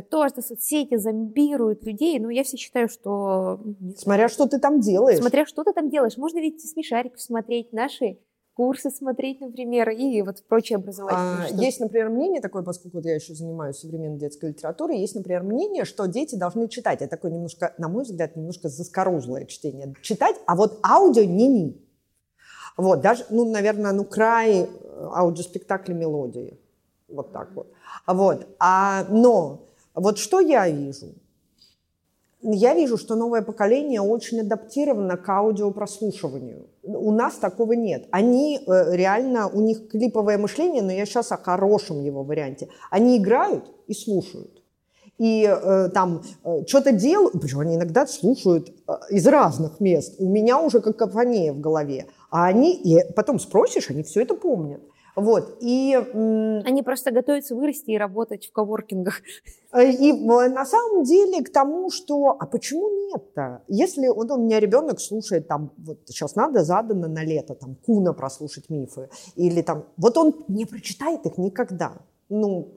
то, что соцсети зомбируют людей, но ну, я все считаю, что... Смотря что ты там делаешь. Смотря что ты там делаешь. Можно ведь смешариков смотреть, наши курсы смотреть, например, и вот прочее образовательное. А, есть, например, мнение такое, поскольку я еще занимаюсь современной детской литературой, есть, например, мнение, что дети должны читать. Это такое немножко, на мой взгляд, немножко заскорузлое чтение. Читать, а вот аудио ни-ни. Вот, даже, ну, наверное, ну, край аудиоспектакля «Мелодии». Вот так вот. Вот. А, но... Вот что я вижу? Я вижу, что новое поколение очень адаптировано к аудиопрослушиванию. У нас такого нет. Они реально, у них клиповое мышление, но я сейчас о хорошем его варианте. Они играют и слушают. И э, там э, что-то делают, причем они иногда слушают э, из разных мест. У меня уже какофония в голове. А они, и потом спросишь, они все это помнят. Вот. И, они просто готовятся вырасти и работать в коворкингах. И на самом деле к тому, что... А почему нет-то? Если вот у меня ребенок слушает, там, вот сейчас надо задано на лето, там, Куна прослушать мифы, или там... Вот он не прочитает их никогда. Ну...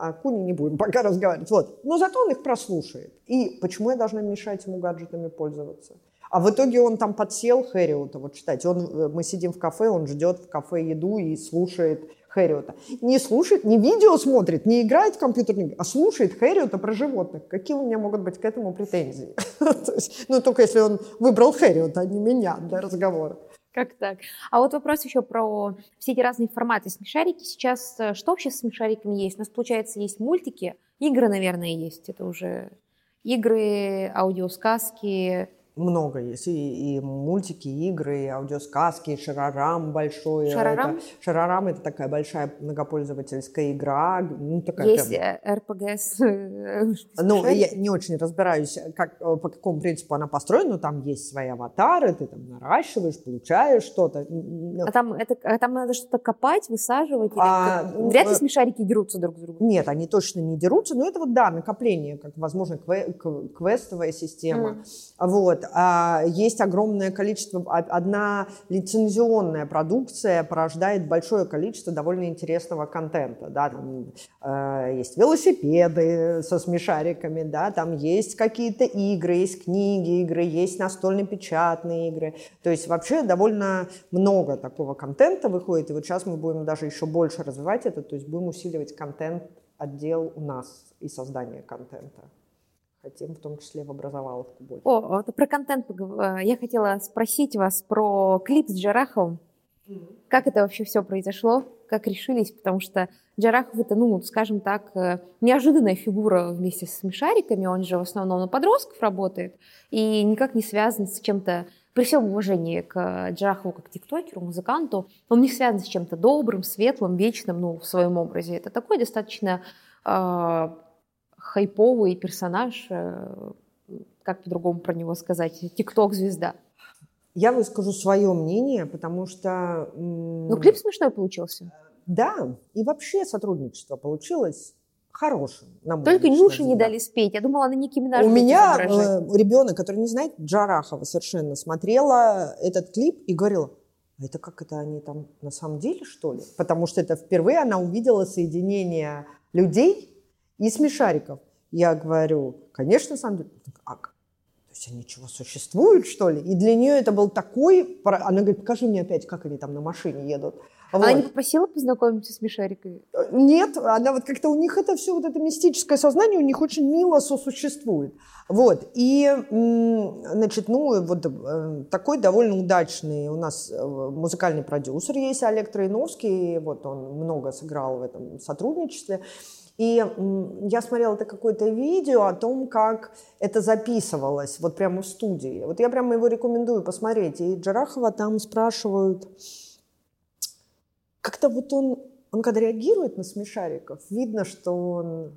О Куне не будем пока разговаривать. Вот. Но зато он их прослушает. И почему я должна мешать ему гаджетами пользоваться? А в итоге он там подсел Хэриота вот читать. Он, мы сидим в кафе, он ждет в кафе еду и слушает Хэриота. Не слушает, не видео смотрит, не играет в компьютерный игры, а слушает Хэриота про животных. Какие у меня могут быть к этому претензии? Ну, только если он выбрал Хэриота, а не меня для разговора. Как так? А вот вопрос еще про все эти разные форматы смешарики. Сейчас что вообще с смешариками есть? У нас, получается, есть мультики, игры, наверное, есть. Это уже игры, аудиосказки. Много есть. И, и мультики, и игры, и аудиосказки, и Шарарам большой. Шарарам? Это, Шарарам – это такая большая многопользовательская игра. Ну, такая есть прям... эр пэ гэ эс. Ну, я не очень разбираюсь, как, по какому принципу она построена, но там есть свои аватары, ты там наращиваешь, получаешь что-то. А там, это, а там надо что-то копать, высаживать? А, или... Вряд ли смешарики дерутся друг с другом. Нет, они точно не дерутся, но это вот, да, накопление, как, возможно, кве- квестовая система. Mm. Вот. Есть огромное количество, одна лицензионная продукция порождает большое количество довольно интересного контента, да, там э, есть велосипеды со смешариками, да, там есть какие-то игры, есть книги, игры, есть настольно-печатные игры, то есть вообще довольно много такого контента выходит, и вот сейчас мы будем даже еще больше развивать это, то есть будем усиливать контент, отдел у нас и создание контента. Хотим в том числе в образоваловку больше. О, это про контент. Я хотела спросить вас про клип с Джараховым. Mm-hmm. Как это вообще все произошло? Как решились? Потому что Джарахов это, ну, скажем так, неожиданная фигура вместе с смешариками. Он же в основном на подростков работает и никак не связан с чем-то. При всем уважении к Джарахову как тиктокеру, музыканту, он не связан с чем-то добрым, светлым, вечным, ну, в своем образе. Это такой достаточно... Э- хайповый персонаж, как по-другому про него сказать, тикток-звезда. Я выскажу свое мнение, потому что... Ну, клип смешной получился. Да, и вообще сотрудничество получилось хорошим. Только Нюше не дали спеть. Я думала, она Ники Минаж. У меня ребенок, который не знает Джарахова совершенно, смотрела этот клип и говорила, это как это они там на самом деле, что ли? Потому что это впервые она увидела соединение людей, и смешариков. Я говорю, конечно, сам... А, то есть они чего, существуют, что ли? И для нее это был такой... Она говорит, покажи мне опять, как они там на машине едут. Вот. Она не попросила познакомиться с смешариками? Нет, она вот как-то у них это все, вот это мистическое сознание у них очень мило сосуществует. Вот, и, значит, ну, вот такой довольно удачный у нас музыкальный продюсер есть, Олег Троиновский, вот он много сыграл в этом сотрудничестве. И я смотрела это какое-то видео о том, как это записывалось, вот прямо в студии. Вот я прямо его рекомендую посмотреть. И Джарахова там спрашивают, как-то вот он, он когда реагирует на смешариков, видно, что он...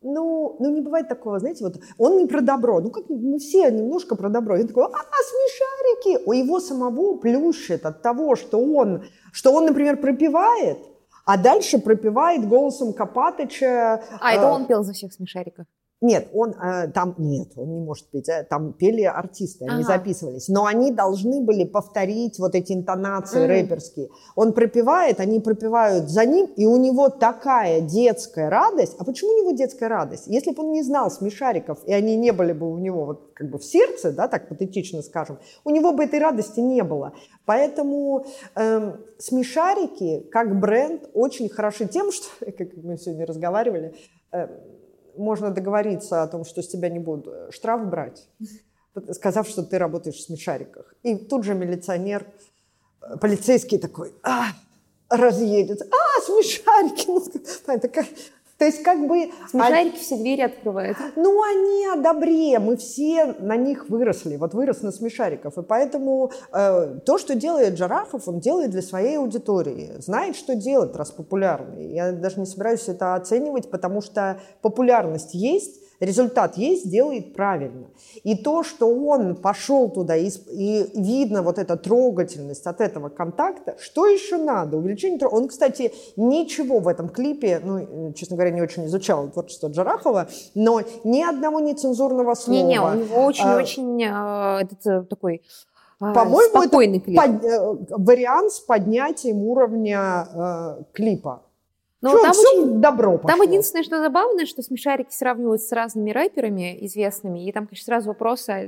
Ну, ну, не бывает такого, знаете, вот он не про добро, ну, как мы все немножко про добро. И он такой, а, смешарики! У его самого плющит от того, что он, что он, например, пропевает, а дальше пропевает голосом Копатыча. А, это он пел за всех смешариков? Нет, он там нет, он не может петь. Там пели артисты, они ага. записывались. Но они должны были повторить вот эти интонации mm-hmm. рэперские. Он пропевает, они пропевают за ним, и у него такая детская радость. А почему у него детская радость? Если бы он не знал смешариков, и они не были бы у него вот как бы в сердце, да, так патетично скажем, у него бы этой радости не было. Поэтому эм, смешарики как бренд очень хороши тем, что, как мы сегодня разговаривали, э, можно договориться о том, что с тебя не будут штраф брать, сказав, что ты работаешь в смешариках. И тут же милиционер, полицейский такой, а, разъедется, а, смешарики! То есть как бы... Смешарики а... все двери открывают. Ну, они о добре, мы все на них выросли, вот вырос на смешариков. И поэтому э, то, что делает Джарахов, он делает для своей аудитории. Знает, что делать, раз популярный. Я даже не собираюсь это оценивать, потому что популярность есть, результат есть, сделает правильно. И то, что он пошел туда, и, и видно вот эта трогательность от этого контакта, что еще надо? Увеличение трогательности. Он, кстати, ничего в этом клипе, ну, честно говоря, не очень изучал творчество Джарахова, но ни одного нецензурного слова. Не-не, у него очень-очень а, очень, такой... По-моему, спокойный это под, вариант с поднятием уровня э, клипа. Но что, там все очень, добро пошло. Там единственное, что забавное, что смешарики сравнивают с разными рэперами известными, и там, конечно, сразу вопрос а,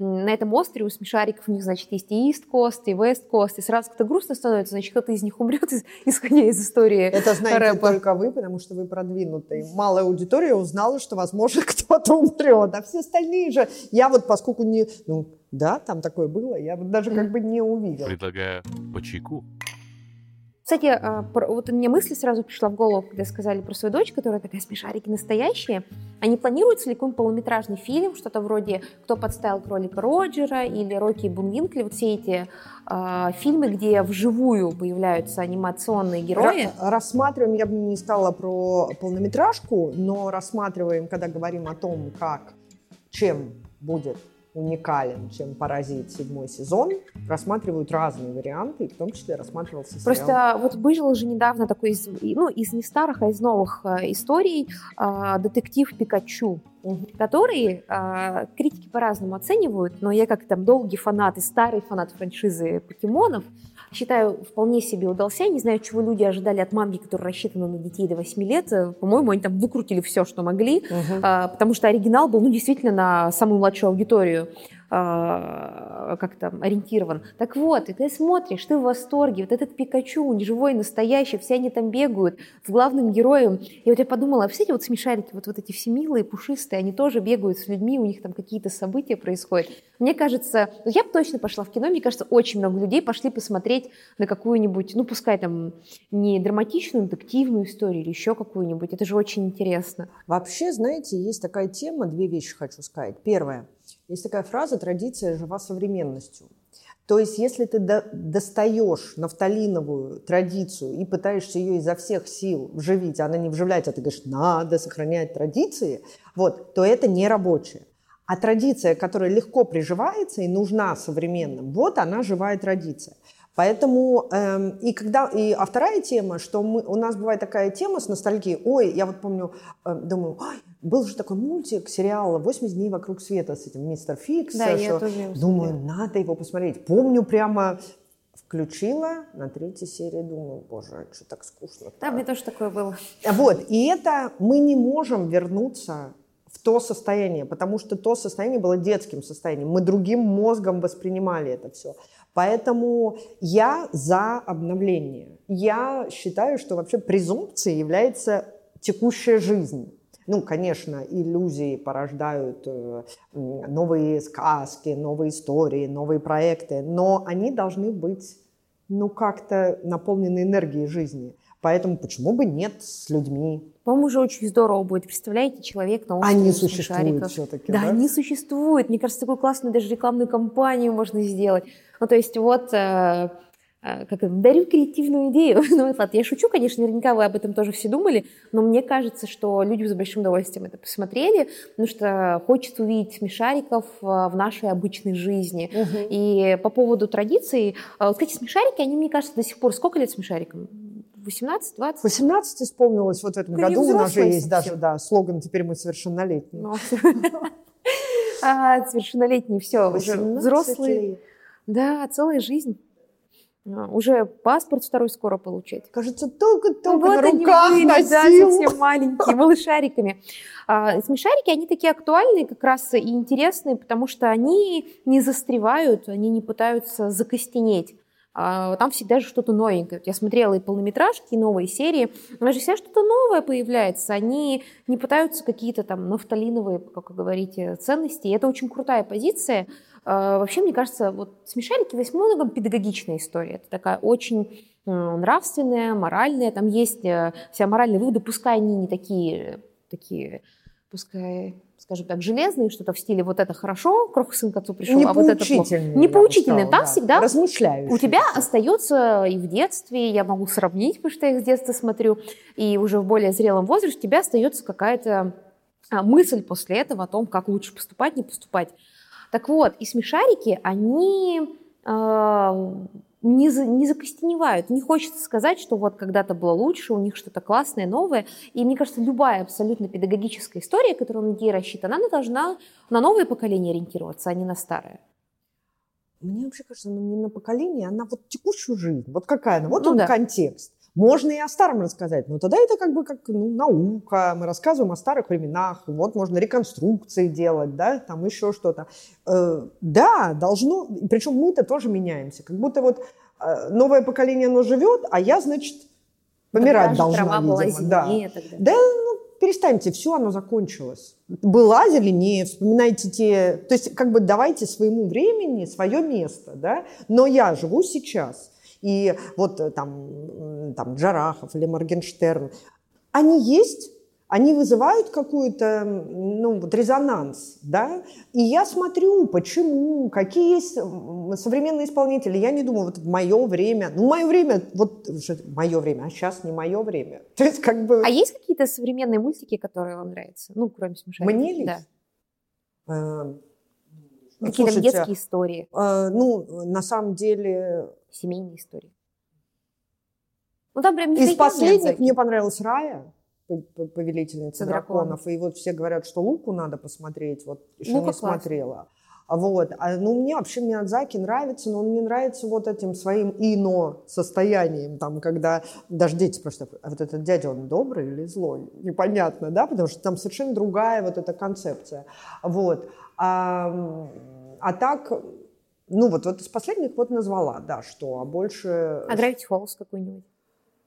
на этом острове у смешариков у них, значит, есть и East Coast, и West Coast, и сразу как-то грустно становится, значит, кто-то из них умрет, исходя из истории рэпа. Это знаете рэпа. Только вы, потому что вы продвинутые. Малая аудитория узнала, что, возможно, кто-то умрет, а все остальные же... Я вот, поскольку не... Ну, да, там такое было, я даже как бы не увидела. Предлагаю по чайку. Кстати, вот мне мысль сразу пришла в голову, когда сказали про свою дочь, которая такая, смешарики настоящие. А не планируется ли какой-нибудь полнометражный фильм, что-то вроде «Кто подставил кролика Роджера» или «Рокки и Бумвинкли», вот все эти э, фильмы, где вживую появляются анимационные герои? Рассматриваем, я бы не стала про полнометражку, но рассматриваем, когда говорим о том, как, чем будет уникален, чем «Паразит» седьмой сезон, рассматривают разные варианты, и в том числе рассматривался сериал. Просто вот выжил уже недавно такой, из, ну, из не старых, а из новых э, историй э, детектив «Пикачу», угу. который э, критики по-разному оценивают, но я, как там долгий фанат и старый фанат франшизы «Покемонов», считаю, вполне себе удался. Я не знаю, чего люди ожидали от манги, которая рассчитана на детей до восьми лет. По-моему, они там выкрутили все, что могли, угу. а, потому что оригинал был, ну, действительно на самую младшую аудиторию а, как-то ориентирован. Так вот, и ты смотришь, ты в восторге. Вот этот Пикачу, живой, настоящий, все они там бегают с главным героем. И вот я подумала, а все эти вот смешарики, вот, вот эти все милые, пушистые, они тоже бегают с людьми, у них там какие-то события происходят. Мне кажется, я бы точно пошла в кино, мне кажется, очень много людей пошли посмотреть на какую-нибудь, ну, пускай там не драматичную, детективную историю или еще какую-нибудь. Это же очень интересно. Вообще, знаете, есть такая тема, две вещи хочу сказать. Первое. Есть такая фраза «традиция жива современностью». То есть, если ты до- достаешь нафталиновую традицию и пытаешься ее изо всех сил вживить, а она не вживляется, а ты говоришь «надо сохранять традиции», вот, то это не рабочее. А традиция, которая легко приживается и нужна современным, вот она живая традиция. Поэтому, эм, и когда, и, а вторая тема, что мы, у нас бывает такая тема с ностальгией. Ой, я вот помню, э, думаю, ой, был же такой мультик, сериал «восемьдесят дней вокруг света» с этим мистер Фикс. Да, я тоже думаю, надо его посмотреть. Помню прямо... Включила на третьей серии, думаю, боже, что так скучно. Да, мне тоже такое было. Вот, и это мы не можем вернуться в то состояние, потому что то состояние было детским состоянием. Мы другим мозгом воспринимали это все. Поэтому я за обновление. Я считаю, что вообще презумпцией является текущая жизнь. Ну, конечно, иллюзии порождают новые сказки, новые истории, новые проекты, но они должны быть, ну, как-то наполнены энергией жизни. Поэтому почему бы нет с людьми? По-моему, уже очень здорово будет. Представляете, человек на острове Они существуют все-таки, да? Да, они существуют. Мне кажется, такую классную даже рекламную кампанию можно сделать. Ну, то есть вот... Как, дарю креативную идею. Ну, я шучу, конечно, наверняка вы об этом тоже все думали, но мне кажется, что люди с большим удовольствием это посмотрели, потому что хочется увидеть смешариков в нашей обычной жизни. Угу. И по поводу традиций, кстати, смешарики, они, мне кажется, до сих пор... Сколько лет смешарикам? восемнадцать двадцать? восемнадцать исполнилось вот в этом году. У нас же есть даже да, слоган «Теперь мы совершеннолетние». Совершеннолетние, все, уже взрослые. Да, целая жизнь. Уже паспорт второй скоро получать. Кажется, только-только вот на руках были, носил. Да, совсем маленькие, малышариками. А, смешарики, они такие актуальные как раз и интересные, потому что они не застревают, они не пытаются закостенеть. А, там всегда же что-то новенькое. Я смотрела и полнометражки, и новые серии. У нас же всегда что-то новое появляется. Они не пытаются какие-то там нафталиновые, как вы говорите, ценности. И это очень крутая позиция. Вообще, мне кажется, вот смешарики во многом педагогичная история. Это такая очень нравственная, моральная. Там есть вся моральные выводы, пускай они не такие, такие, пускай, скажем так, железные, что-то в стиле «вот это хорошо, крох сын к отцу пришел», а вот это плохо. Непоучительные. Там да. всегда размышляющие. У тебя остается и в детстве, я могу сравнить, потому что я их с детства смотрю, и уже в более зрелом возрасте у тебя остается какая-то мысль после этого о том, как лучше поступать, не поступать. Так вот, и смешарики, они э, не, за, не закостеневают. Не хочется сказать, что вот когда-то было лучше, у них что-то классное, новое. И мне кажется, любая абсолютно педагогическая история, которая на детей рассчитана, она должна на новое поколение ориентироваться, а не на старое. Мне вообще кажется, она не на поколение, она вот текущую жизнь. Вот какая она, вот ну, он да. контекст. Можно и о старом рассказать, но тогда это как бы как ну, наука, мы рассказываем о старых временах, вот можно реконструкции делать, да, там еще что-то. Э, да, должно, причем мы-то тоже меняемся, как будто вот э, новое поколение, оно живет, а я, значит, помирать должна, видимо. Да. да, ну, перестаньте, все, оно закончилось. Была зеленее, вспоминайте те, то есть как бы давайте своему времени свое место, да, но я живу сейчас. И вот там, там Джарахов или Моргенштерн, они есть, они вызывают какой-то ну, вот резонанс, да? И я смотрю, почему, какие есть современные исполнители. Я не думаю, вот в мое время, ну мое время, вот мое время, а сейчас не мое время. То есть как бы. А есть какие-то современные мультики, которые вам нравятся? Ну кроме смешариков. Мне ли? Да. Какие-то детские истории. Ну на самом деле. Семейные истории. Ну, там прям из последних мне понравилась Рая, повелительница драконов. драконов. И вот все говорят, что Луку надо посмотреть. Вот еще Лука не класс. смотрела. Вот. А, ну, мне вообще Миядзаки нравится, но он мне нравится вот этим своим ино состоянием, там, когда даже дети просто... А вот этот дядя, он добрый или злой? Непонятно, да? Потому что там совершенно другая вот эта концепция. Вот. А, а так... Ну, вот, вот из последних вот назвала, да, что, а больше... А Гравити Фолз какой-нибудь?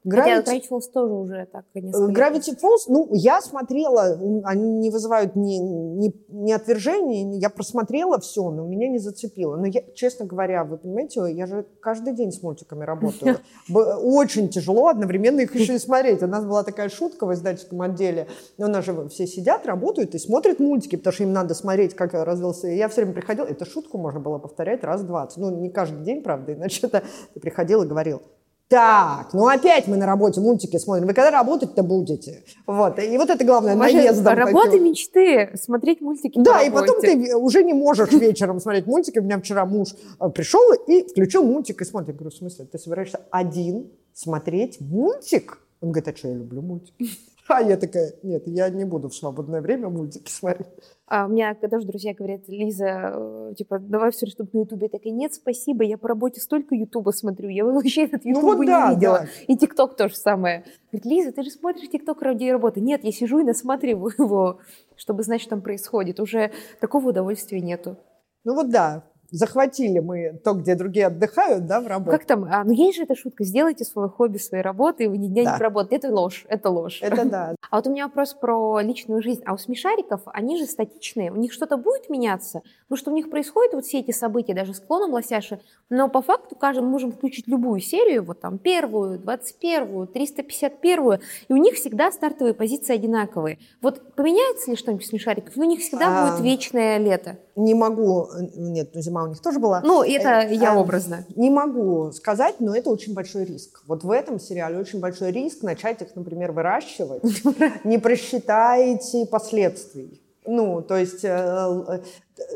Гравити Фолз тоже уже так и не смотрела. Гравити Фолз, ну, я смотрела, они не вызывают ни, ни, ни отвержения, я просмотрела все, но меня не зацепило. Но, я, честно говоря, вы понимаете, я же каждый день с мультиками работаю. Очень тяжело одновременно их еще и смотреть. У нас была такая шутка в издательском отделе. У нас же все сидят, работают и смотрят мультики, потому что им надо смотреть, как развился. Я все время приходила, эту шутку можно было повторять раз двадцать. Ну, не каждый день, правда, иначе это ты приходила и говорила. Так, ну опять мы на работе мультики смотрим. Вы когда работать-то будете? Вот. И вот это главное, наездом. Работа мечты, смотреть мультики. Да, и потом ты уже не можешь вечером смотреть мультики. У меня вчера муж пришел и включил мультик и смотрит. Я говорю, в смысле, ты собираешься один смотреть мультик? Он говорит, а что, я люблю мультики. А я такая, нет, я не буду в свободное время мультики смотреть. А у меня тоже друзья говорят, Лиза, типа, давай все, чтобы на Ютубе. Я такая, нет, спасибо, я по работе столько Ютуба смотрю, я вообще этот Ютуб ну, вот не да, видела. Да. И ТикТок тоже самое. Говорит, Лиза, ты же смотришь ТикТок ради работы. Нет, я сижу и насматриваю его, чтобы знать, что там происходит. Уже такого удовольствия нету. Ну вот да. Захватили мы то, где другие отдыхают, да, в работе. Как там? А, ну, есть же эта шутка. Сделайте свое хобби, свои работы, и вы ни дня да. не проработаете. Это ложь, это ложь. Это да. А вот у меня вопрос про личную жизнь. А у смешариков, они же статичные. У них что-то будет меняться? Ну, что у них происходит, вот все эти события, даже с клоном Лосяши. Но по факту, каждый, мы можем включить любую серию, вот там первую, двадцать первую, триста пятьдесят первую, и у них всегда стартовые позиции одинаковые. Вот поменяется ли что-нибудь у смешариков? И у них всегда а... будет вечное лето. Не могу, нет, ну зима у них тоже была. Ну, это я образно. Не могу сказать, но это очень большой риск. Вот в этом сериале очень большой риск начать их, например, выращивать. Не просчитаете последствий. Ну, то есть,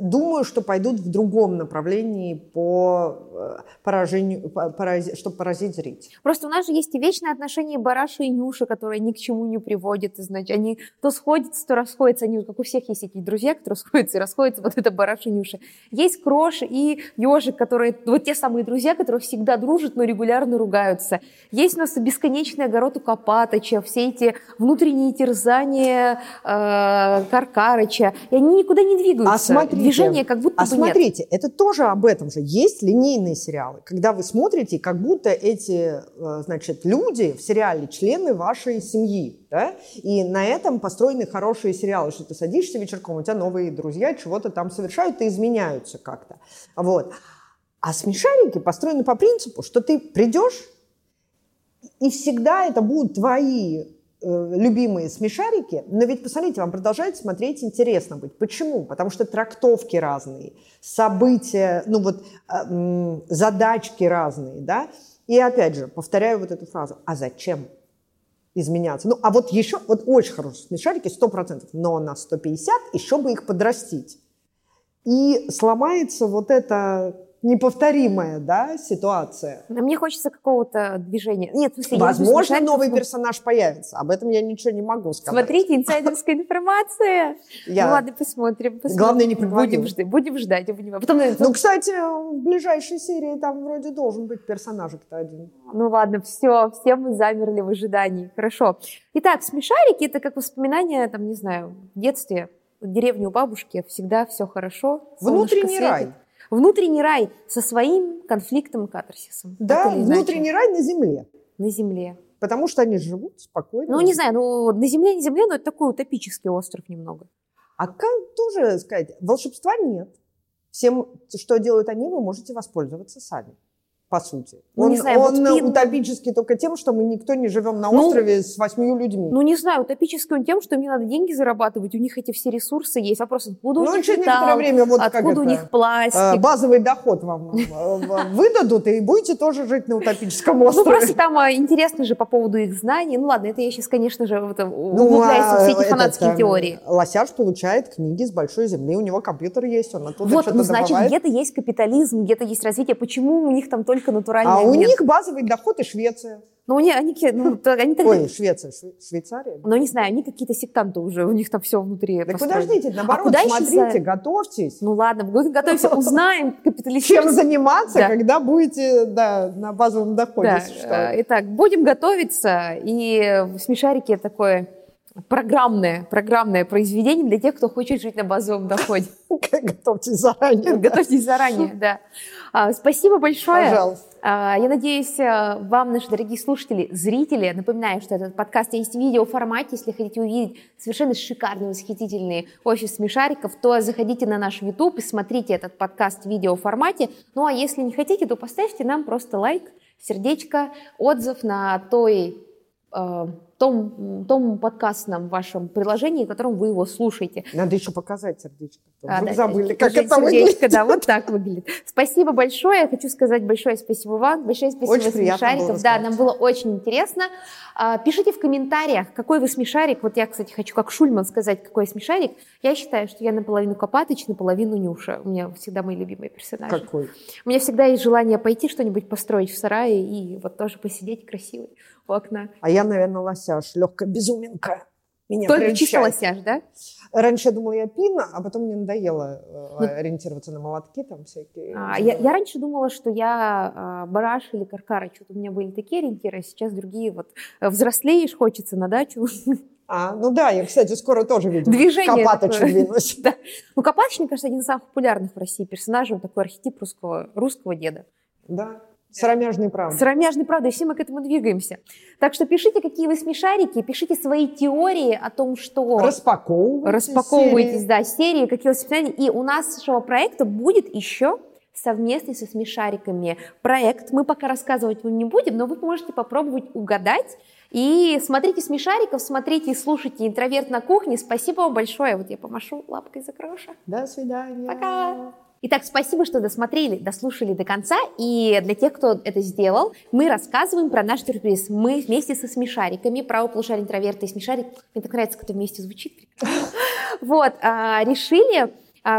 думаю, что пойдут в другом направлении по поражению, порази, чтобы поразить зрителей. Просто у нас же есть и вечное отношение Бараши и Нюши, которые ни к чему не приводят. Значит, они то сходятся, то расходятся. Они, как у всех есть такие друзья, которые сходятся и расходятся. Вот это Бараши и Нюши. Есть Крош и Ёжик, которые вот те самые друзья, которые всегда дружат, но регулярно ругаются. Есть у нас бесконечный огород у Копатыча, все эти внутренние терзания э, Каркарыча. И они никуда не двигаются. А движение как будто а бы смотрите, нет. Это тоже об этом же. Есть линейные сериалы, когда вы смотрите, как будто эти, значит, люди в сериале члены вашей семьи, да? И на этом построены хорошие сериалы, что ты садишься вечерком, у тебя новые друзья чего-то там совершают и изменяются как-то. Вот. А смешарики построены по принципу, что ты придешь, и всегда это будут твои любимые смешарики, но ведь, посмотрите, вам продолжает смотреть интересно быть. Почему? Потому что трактовки разные, события, ну вот, э-м, задачки разные, да? И опять же, повторяю вот эту фразу, а зачем? изменяться. Ну, а вот еще, вот очень хорошие смешарики, сто процентов, но на сто пятьдесят еще бы их подрастить. И сломается вот эта неповторимая, да, ситуация. Но мне хочется какого-то движения. Нет, в смысле, возможно, новый персонаж появится. Об этом я ничего не могу сказать. Смотрите, инсайдерская информация. Я... Ну ладно, посмотрим. посмотрим. Главное, не предводим. Будем ждать, будем ждать. Будем... А потом... Ну, кстати, в ближайшей серии там вроде должен быть персонажик-то один. Ну ладно, все, все мы замерли в ожидании. Хорошо. Итак, смешарики — это как воспоминания, там, не знаю, в детстве, в деревне у бабушки, всегда все хорошо. Внутренний рай. Внутренний рай со своим конфликтом и катарсисом. Да, внутренний рай на земле. На земле. Потому что они живут спокойно. Ну, не знаю, ну, на земле, не земле, но это такой утопический остров немного. А как тоже сказать, волшебства нет. Всем, что делают они, вы можете воспользоваться сами, по сути. Ну, он не знаю, он вот утопический пин... только тем, что мы никто не живем на острове ну, с восьмью людьми. Ну, не знаю, утопический он тем, что мне надо деньги зарабатывать, у них эти все ресурсы есть. Вопрос, откуда ну, у них металл, время, вот откуда это, у них пластик. Базовый доход вам выдадут, и будете тоже жить на утопическом острове. Ну, просто там интересно же по поводу их знаний. Ну, ладно, это я сейчас, конечно же, углубляюсь в все эти фанатские теории. Лосяж получает книги с большой земли, у него компьютер есть, он оттуда что-то добывает. Значит, где-то есть капитализм, где-то есть развитие. Почему у них там только а у нет. них базовый доход и Швеция. Ну, они, они, ну, они тогда... Ой, Швеция, Швейцария. Ну, не знаю, они какие-то сектанты уже, у них там все внутри. Да подождите, наоборот, а смотрите, за... готовьтесь. Ну, ладно, готовимся, узнаем капиталистический... Чем заниматься, да. когда будете да, на базовом доходе. Да. Итак, будем готовиться, и «Смешарики» — такое программное, программное произведение для тех, кто хочет жить на базовом доходе. Готовьтесь заранее. Готовьтесь заранее, да. Спасибо большое. Пожалуйста. Я надеюсь, вам, наши дорогие слушатели, зрители, напоминаю, что этот подкаст есть в видеоформате. Если хотите увидеть совершенно шикарные, восхитительные офис смешариков, то заходите на наш YouTube и смотрите этот подкаст в видеоформате. Ну а если не хотите, то поставьте нам просто лайк, сердечко, отзыв на той... Э, том, том подкастном вашем приложении, в котором вы его слушаете. Надо еще показать сердечко. А, вы да, забыли, как это сердечко, выглядит. Да, вот так выглядит. Спасибо большое. Я хочу сказать большое спасибо вам. Большое спасибо смешарикам. Да, нам было очень интересно. А, пишите в комментариях, какой вы смешарик. Вот я, кстати, хочу как Шульман сказать, какой я смешарик. Я считаю, что я наполовину Копатыч, наполовину Нюша. У меня всегда мои любимые персонажи. Какой? У меня всегда есть желание пойти что-нибудь построить в сарае и вот тоже посидеть красивой у окна. А я, наверное, лосяж, легкая безуминка. Меня только прельщает. Чисто лосяж, да? Раньше я думала, я пина, а потом мне надоело ну, ориентироваться на молотки там всякие. А, я, я раньше думала, что я а, бараш или каркара. Что-то у меня были такие ориентиры, а сейчас другие. Вот взрослеешь, хочется на дачу. А, ну да, я, кстати, скоро тоже видела. Движение. Копатыч двинулась. Да. Ну, Копатыч, мне кажется, один из самых популярных в России персонажей. Он такой архетип русского, русского деда. Да. Сыромяжной правдой. Сыромяжной правдой, и все мы к этому двигаемся. Так что пишите, какие вы смешарики, пишите свои теории о том, что... Распаковывайтесь. Распаковывайтесь, серии. Да, серии, какие у вас смешарики. И у нашего проекта будет еще совместный со смешариками проект. Мы пока рассказывать вам не будем, но вы можете попробовать угадать. И смотрите смешариков, смотрите и слушайте «Интроверт на кухне». Спасибо вам большое. Вот я помашу лапкой за кроша. До свидания. Пока. Итак, спасибо, что досмотрели, дослушали до конца. И для тех, кто это сделал, мы рассказываем про наш сюрприз. Мы вместе со смешариками, правое полушарие интроверта и смешарик, мне так нравится, как это вместе звучит. Вот, решили,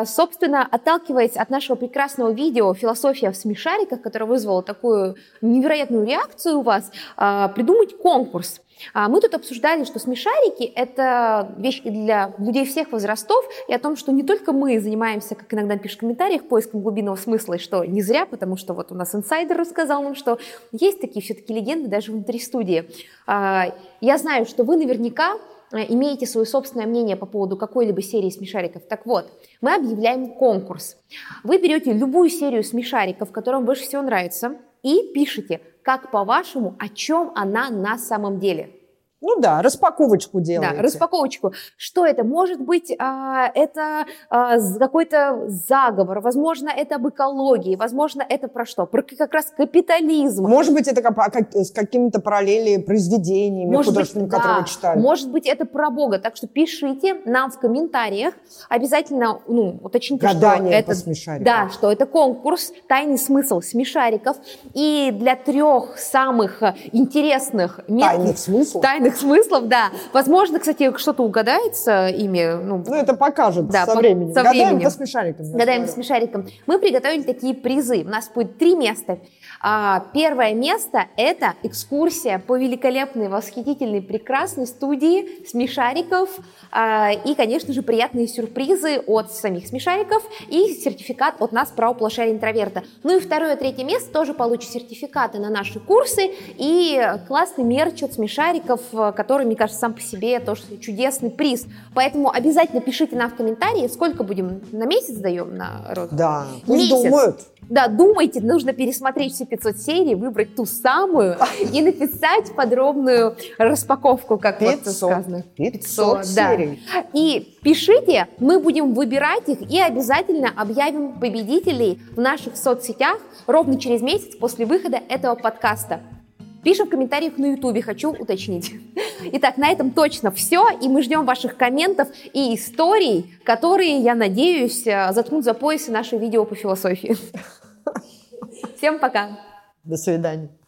собственно, отталкиваясь от нашего прекрасного видео «Философия в смешариках», которое вызвало такую невероятную реакцию у вас, придумать конкурс. Мы тут обсуждали, что смешарики – это вещь и для людей всех возрастов, и о том, что не только мы занимаемся, как иногда пишут в комментариях, поиском глубинного смысла, и что не зря, потому что вот у нас инсайдер рассказал нам, что есть такие все-таки легенды даже внутри студии. Я знаю, что вы наверняка имеете свое собственное мнение по поводу какой-либо серии смешариков. Так вот, мы объявляем конкурс. Вы берете любую серию смешариков, которая вам больше всего нравится, и пишите, как по-вашему, о чем она на самом деле. Ну да, распаковочку делаете. Да, распаковочку. Что это? Может быть, это какой-то заговор, возможно, это об экологии, возможно, это про что? Про как раз капитализм. Может быть, это с какими-то параллели произведениями, художественными, да, которые вы читали. Может быть, это про Бога. Так что пишите нам в комментариях. Обязательно, ну, уточните, гадание что это... смешарикам. Да, что это конкурс «Тайный смысл смешариков». И для трех самых интересных... Мелких, тайных смыслов? Тайных смыслов, да. Возможно, кстати, что-то угадается ими. Ну, ну это покажут да, со, по- временем. со временем. Гадаем по смешарикам. Гадаем по смешарикам. Мы приготовили такие призы. У нас будет три места. А, первое место – это экскурсия по великолепной, восхитительной, прекрасной студии смешариков. А, и, конечно же, приятные сюрпризы от самих смешариков и сертификат от нас «Правое полушарие интроверта». Ну и второе, третье место тоже получит сертификаты на наши курсы и классный мерч от смешариков, который, мне кажется, сам по себе тоже чудесный приз. Поэтому обязательно пишите нам в комментарии, сколько будем на месяц даем на род. Да, пусть думают. Да, думайте, нужно пересмотреть все пятьсот серий, выбрать ту самую и написать подробную распаковку, как вот сказано. пятьсот серий. И пишите, мы будем выбирать их и обязательно объявим победителей в наших соцсетях ровно через месяц после выхода этого подкаста. Пишем в комментариях на Ютубе, хочу уточнить. Итак, на этом точно все, и мы ждем ваших комментов и историй, которые, я надеюсь, заткнут за пояс наше видео по философии. Всем пока. До свидания.